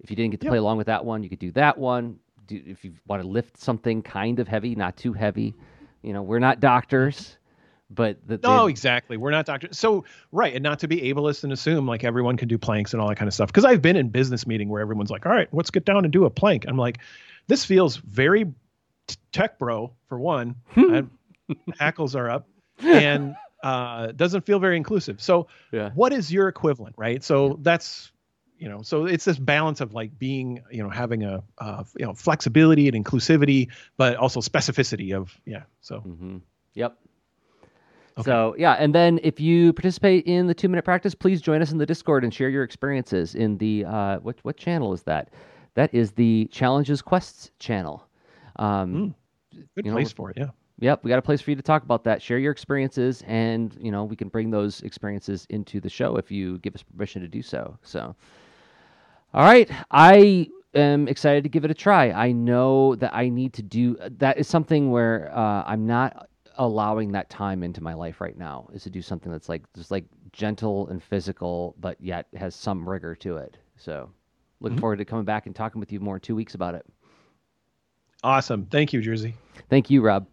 If you didn't get to play along with that one, you could do that one. If you want to lift something kind of heavy, not too heavy. You know, we're not doctors. Exactly. We're not doctors. So, right. And not to be ableist and assume like everyone can do planks and all that kind of stuff. Because I've been in business meeting where everyone's like, all right, let's get down and do a plank. I'm like, this feels very tech bro for one. Hackles are up, and doesn't feel very inclusive. So what is your equivalent, right? So that's, you know, so it's this balance of like being, you know, having a you know, flexibility and inclusivity, but also specificity of Okay. So, yeah, and then if you participate in the 2-minute practice, please join us in the Discord and share your experiences in the what channel is that? That is the Challenges Quests channel. Good place for it. Yeah. Yep. We got a place for you to talk about that. Share your experiences, and you know, we can bring those experiences into the show if you give us permission to do so. So, all right. I am excited to give it a try. I know that I need to do that. Is something where I'm not allowing that time into my life right now, is to do something that's like just like gentle and physical, but yet has some rigor to it. So, looking forward to coming back and talking with you more in 2 weeks about it. Awesome. Thank you, Jersey. Thank you, Rob.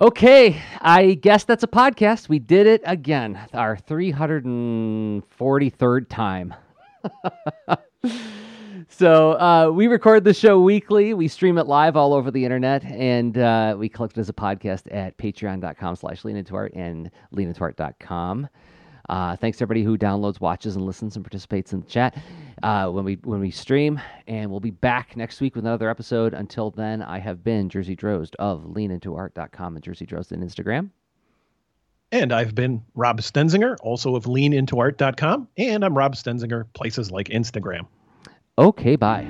Okay. I guess that's a podcast. We did it again. Our 343rd time. So we record the show weekly. We stream it live all over the internet, and we collect it as a podcast at patreon.com/leanintoart and leanintoart.com. Thanks to everybody who downloads, watches, and listens and participates in the chat when we stream. And we'll be back next week with another episode. Until then, I have been Jersey Drozd of leanintoart.com and Jersey Drozd on Instagram. And I've been Rob Stenzinger, also of leanintoart.com. And I'm Rob Stenzinger, places like Instagram. Okay, bye.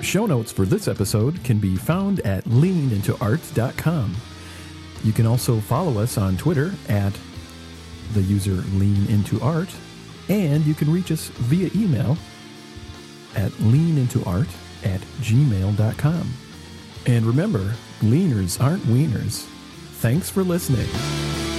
Show notes for this episode can be found at leanintoart.com. You can also follow us on Twitter at the user leanintoart, and you can reach us via email at leanintoart@gmail.com. And remember, leaners aren't wieners. Thanks for listening.